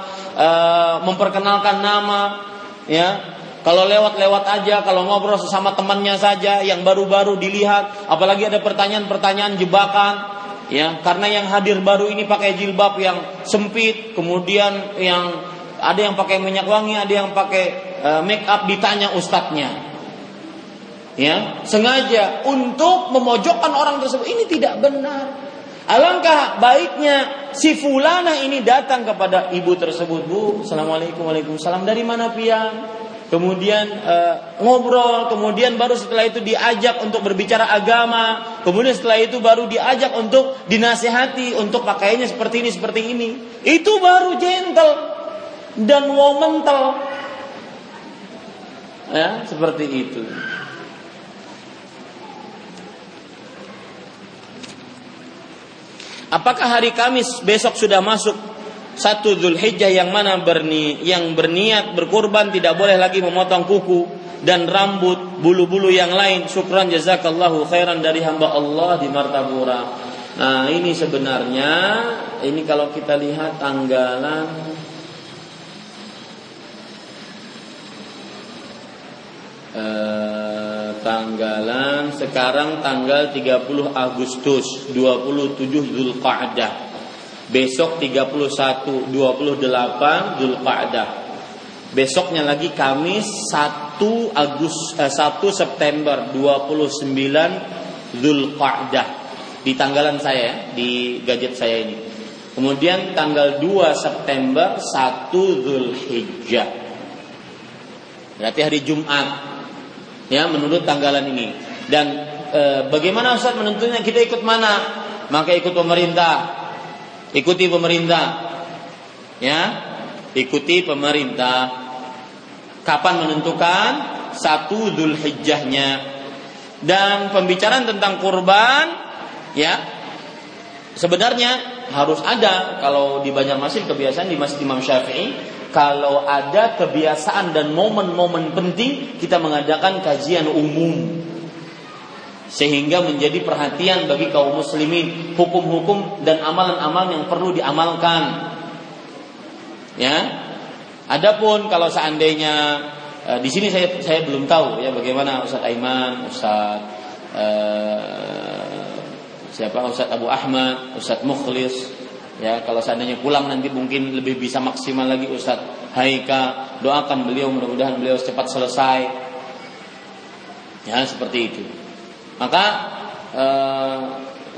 memperkenalkan nama, ya. Kalau lewat-lewat aja, kalau ngobrol sesama temannya saja yang baru-baru dilihat, apalagi ada pertanyaan-pertanyaan jebakan, Ya, karena yang hadir baru ini pakai jilbab yang sempit, kemudian yang ada yang pakai minyak wangi, ada yang pakai make up, ditanya ustadznya. Ya, sengaja untuk memojokkan orang tersebut. Ini tidak benar. Alangkah baiknya si fulana ini datang kepada ibu tersebut, "Bu, assalamualaikum." "Waalaikumsalam." "Dari mana pian?" Kemudian ngobrol, kemudian baru setelah itu diajak untuk berbicara agama, kemudian setelah itu baru diajak untuk dinasihati, untuk pakaiannya seperti ini, seperti ini. Itu baru gentle dan womantel. Ya, seperti itu. Apakah hari Kamis besok sudah masuk 1 Zulhijjah yang mana berniat berkurban tidak boleh lagi memotong kuku dan rambut, bulu-bulu yang lain? Syukran jazakallahu khairan dari hamba Allah di Martapura. Nah, ini sebenarnya ini kalau kita lihat tanggalan tanggalan sekarang tanggal 30 Agustus, 27 Zulqa'dah. Besok 31, 28 Dzulqa'dah. Besoknya lagi Kamis 1 September, 29 Dzulqa'dah. Di tanggalan saya, di gadget saya ini. Kemudian tanggal 2 September, 1 Dzulhijjah. Berarti hari Jumat. Ya, menurut tanggalan ini. Dan bagaimana Ustaz menentunya kita ikut mana? Maka ikut pemerintah. Ikuti pemerintah. Ya, ikuti pemerintah. Kapan menentukan 1 Dzulhijjahnya. Dan pembicaraan tentang kurban, ya, sebenarnya harus ada. Kalau di Banjarmasin kebiasaan di Masjid Imam Syafi'i, kalau ada kebiasaan dan momen-momen penting, kita mengadakan kajian umum, sehingga menjadi perhatian bagi kaum muslimin hukum-hukum dan amalan-amalan yang perlu diamalkan. Ya. Adapun kalau seandainya di sini saya belum tahu ya bagaimana Ustaz Aiman, Ustaz Ustaz Abu Ahmad, Ustaz Mukhlis, ya kalau seandainya pulang nanti mungkin lebih bisa maksimal lagi Ustaz Haika. Doakan beliau, mudah-mudahan beliau cepat selesai. Ya, seperti itu. Maka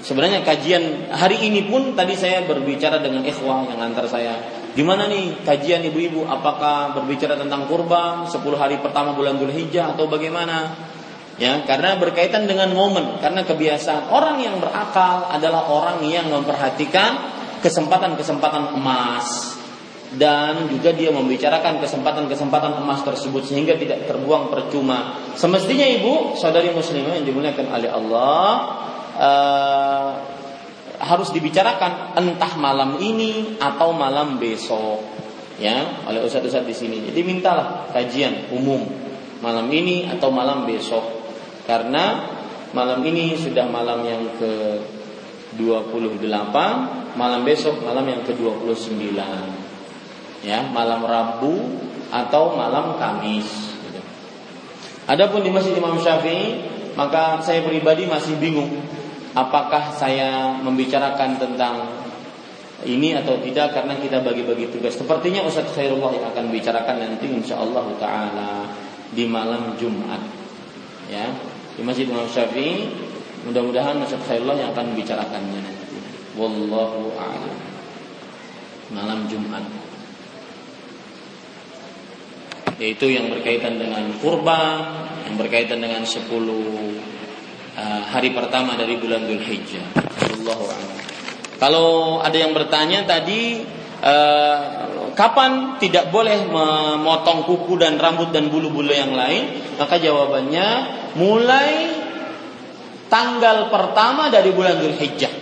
sebenarnya kajian hari ini pun tadi saya berbicara dengan ikhwah yang antar saya. Gimana nih kajian ibu-ibu? Apakah berbicara tentang kurban 10 hari pertama bulan Dzulhijjah atau bagaimana? Ya, karena berkaitan dengan momen. Karena kebiasaan orang yang berakal adalah orang yang memperhatikan kesempatan-kesempatan emas. Dan juga dia membicarakan kesempatan-kesempatan emas tersebut sehingga tidak terbuang percuma. Semestinya ibu, saudari muslimah yang dimuliakan oleh Allah, harus dibicarakan entah malam ini atau malam besok, ya, oleh ustaz-ustaz di sini. Jadi mintalah kajian umum malam ini atau malam besok, karena malam ini sudah malam yang ke-28, malam besok malam yang ke-29. Ya, malam Rabu atau malam Kamis. Adapun di Masjid Imam Syafi'i, maka saya pribadi masih bingung apakah saya membicarakan tentang ini atau tidak, karena kita bagi-bagi tugas. Sepertinya Ustaz Khairullah yang akan bicarakan nanti insyaallah taala di malam Jumat. Ya, di Masjid Imam Syafi'i, mudah-mudahan Ustaz Khairullah yang akan bicarakannya nanti. Wallahu a'lam. Malam Jumat. Yaitu yang berkaitan dengan kurban, yang berkaitan dengan 10 hari pertama dari bulan Dzulhijjah. Wallahu a'lam. Kalau ada yang bertanya tadi, kapan tidak boleh memotong kuku dan rambut dan bulu-bulu yang lain? Maka jawabannya mulai tanggal pertama dari bulan Dzulhijjah.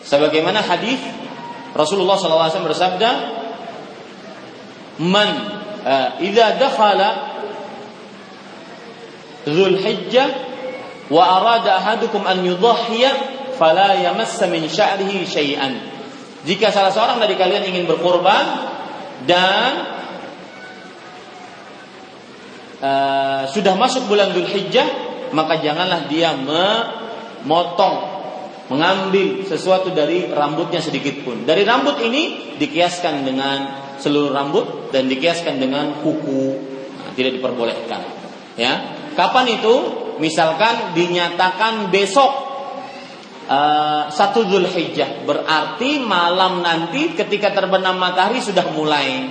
Sebagaimana hadis Rasulullah sallallahu alaihi wasallam bersabda, "Man idza dakhala Dzulhijjah wa arada ahadukum an yudhhiya fala yamassa min sya'rihi syai'an." Jika salah seorang dari kalian ingin berkurban dan sudah masuk bulan Dzulhijjah, maka janganlah dia memotong mengambil sesuatu dari rambutnya sedikit pun. Dari rambut ini dikiaskan dengan seluruh rambut dan dikiaskan dengan kuku, nah, tidak diperbolehkan. Ya, kapan itu? Misalkan dinyatakan besok 1 Zulhijjah, berarti malam nanti ketika terbenam matahari sudah mulai.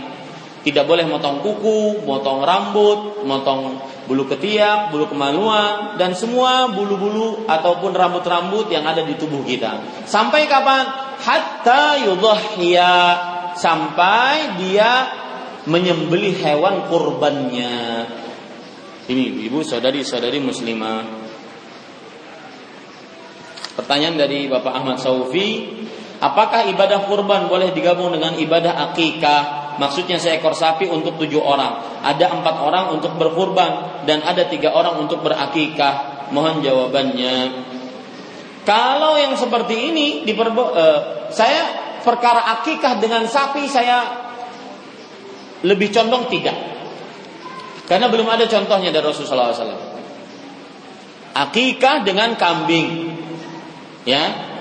Tidak boleh motong kuku, motong rambut, motong bulu ketiak, bulu kemaluan, dan semua bulu-bulu ataupun rambut-rambut yang ada di tubuh kita. Sampai kapan? Hatta yudhhiya, sampai dia menyembelih hewan kurbannya. Ini ibu, saudari-saudari muslimah. Pertanyaan dari Bapak Ahmad Saufi, apakah ibadah kurban boleh digabung dengan ibadah akikah? Maksudnya seekor sapi untuk 7 orang, ada 4 orang untuk berkurban dan ada 3 orang untuk berakikah. Mohon jawabannya. Kalau yang seperti ini saya perkara akikah dengan sapi saya lebih condong tidak, karena belum ada contohnya dari Rasulullah SAW. Akikah dengan kambing, ya.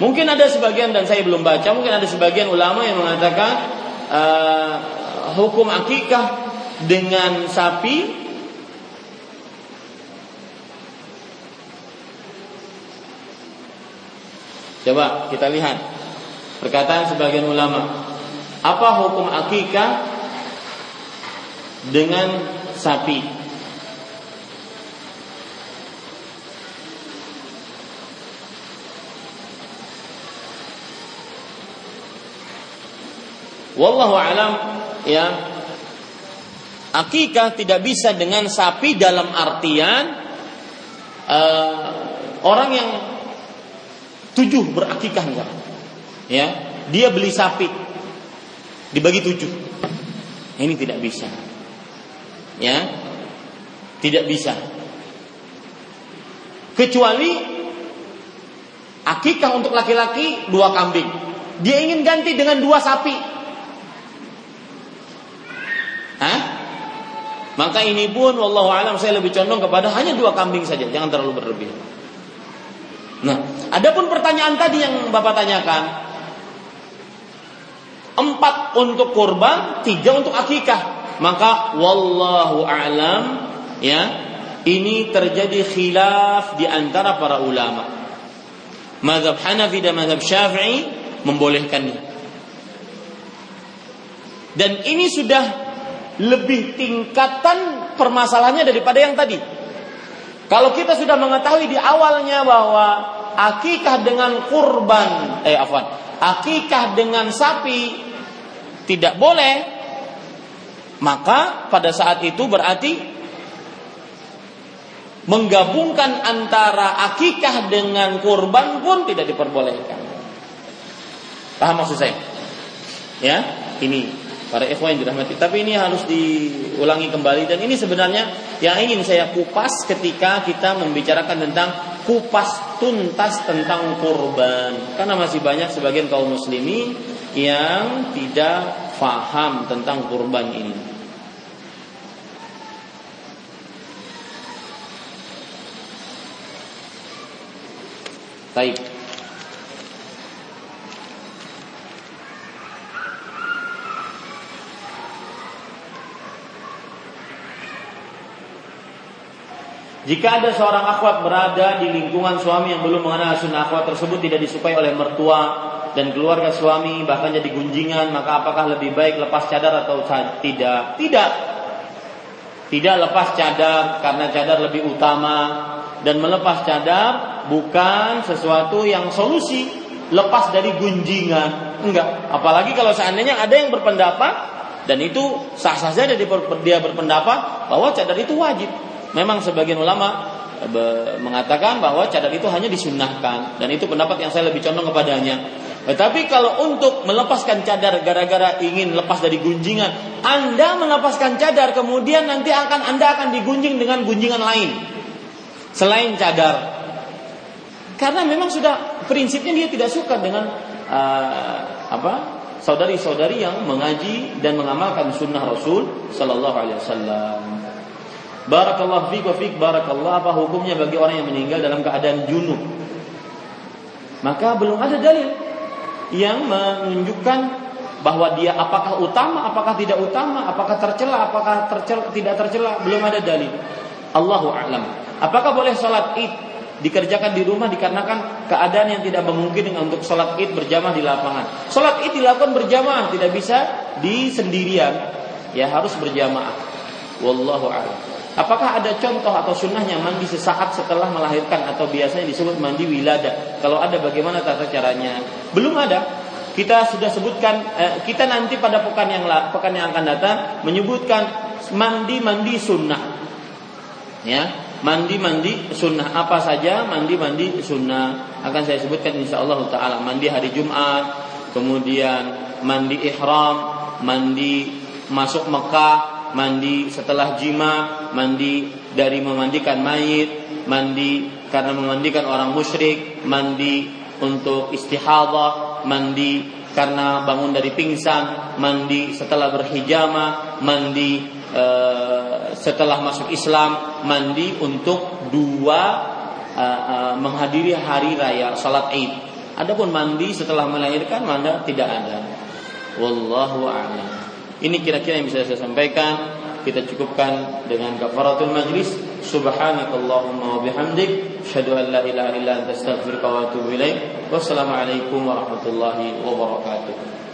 Mungkin ada sebagian, dan saya belum baca, mungkin ada sebagian ulama yang mengatakan hukum akikah dengan sapi coba kita lihat perkataan sebagian ulama, apa hukum akikah dengan sapi. Wallahu alam, ya. Akikah tidak bisa dengan sapi dalam artian orang yang 7 berakikah, enggak. Ya, dia beli sapi dibagi 7. Ini tidak bisa. Ya. Tidak bisa. Kecuali akikah untuk laki-laki 2 kambing. Dia ingin ganti dengan 2 sapi. Maka ini pun wallahu alam saya lebih condong kepada hanya 2 kambing saja, jangan terlalu berlebih. Nah, adapun pertanyaan tadi yang Bapak tanyakan, 4 untuk kurban, 3 untuk akikah. Maka wallahu alam, ya, ini terjadi khilaf di antara para ulama. Mazhab Hanafi dan mazhab Syafi'i membolehkannya. Dan ini sudah lebih tingkatan permasalahannya daripada yang tadi. Kalau kita sudah mengetahui di awalnya bahwa akikah dengan kurban, akikah dengan sapi tidak boleh, maka pada saat itu berarti menggabungkan antara akikah dengan kurban pun tidak diperbolehkan. Paham maksud saya? Ya, ini para ikhwan yang dirahmati. Tapi ini harus diulangi kembali, dan ini sebenarnya yang ingin saya kupas ketika kita membicarakan tentang kupas tuntas tentang kurban, karena masih banyak sebagian kaum muslimin yang tidak faham tentang kurban ini. Baik. Jika ada seorang akhwat berada di lingkungan suami yang belum mengenal sunnah, akhwat tersebut tidak disukai oleh mertua dan keluarga suami, bahkan jadi gunjingan, maka apakah lebih baik lepas cadar atau tidak? Tidak. Tidak lepas cadar, karena cadar lebih utama, dan melepas cadar bukan sesuatu yang solusi lepas dari gunjingan. Enggak, apalagi kalau seandainya ada yang berpendapat, dan itu sah-sah saja dia berpendapat bahwa cadar itu wajib. Memang sebagian ulama mengatakan bahwa cadar itu hanya disunnahkan, dan itu pendapat yang saya lebih condong kepadanya. Tetapi kalau untuk melepaskan cadar gara-gara ingin lepas dari gunjingan, Anda melepaskan cadar kemudian nanti Anda akan digunjing dengan gunjingan lain selain cadar, karena memang sudah prinsipnya dia tidak suka dengan saudari-saudari yang mengaji dan mengamalkan sunnah Rasul Sallallahu Alaihi Wasallam. Barakallahu fiik wa fiik barakallahu. Apa hukumnya bagi orang yang meninggal dalam keadaan junub? maka belum ada dalil yang menunjukkan bahwa dia apakah utama, apakah tidak utama, apakah tercela, apakah tidak tercela, belum ada dalil. Allahu a'lam. Apakah boleh salat Id dikerjakan di rumah dikarenakan keadaan yang tidak memungkinkan untuk salat Id berjamaah di lapangan? Salat Id dilakukan berjamaah, tidak bisa di sendirian, ya harus berjamaah. Wallahu a'lam. Apakah ada contoh atau sunnahnya mandi sesaat setelah melahirkan atau biasanya disebut mandi wilada? Kalau ada, bagaimana tata caranya? Belum ada. Kita sudah sebutkan, kita nanti pada pekan yang akan datang menyebutkan mandi-mandi sunnah, ya, mandi-mandi sunnah apa saja, mandi-mandi sunnah akan saya sebutkan insyaallah taala. Mandi hari Jumat, kemudian mandi ihram, mandi masuk Mekah, mandi setelah jima, mandi dari memandikan mayit, mandi karena memandikan orang musyrik, mandi untuk istihadah, mandi karena bangun dari pingsan, mandi setelah berhijama, mandi setelah masuk Islam, mandi untuk menghadiri hari raya salat Id. Adapun mandi setelah melahirkan, manda tidak ada. Wallahu a'lam. Ini kira-kira yang bisa saya sampaikan. Kita cukupkan dengan kafaratul majlis. Subhanakallahumma wa bihamdik, asyhadu an la ilaha illa anta, astaghfiruka wa atubu ilaik. Wassalamu alaikum warahmatullahi wabarakatuh.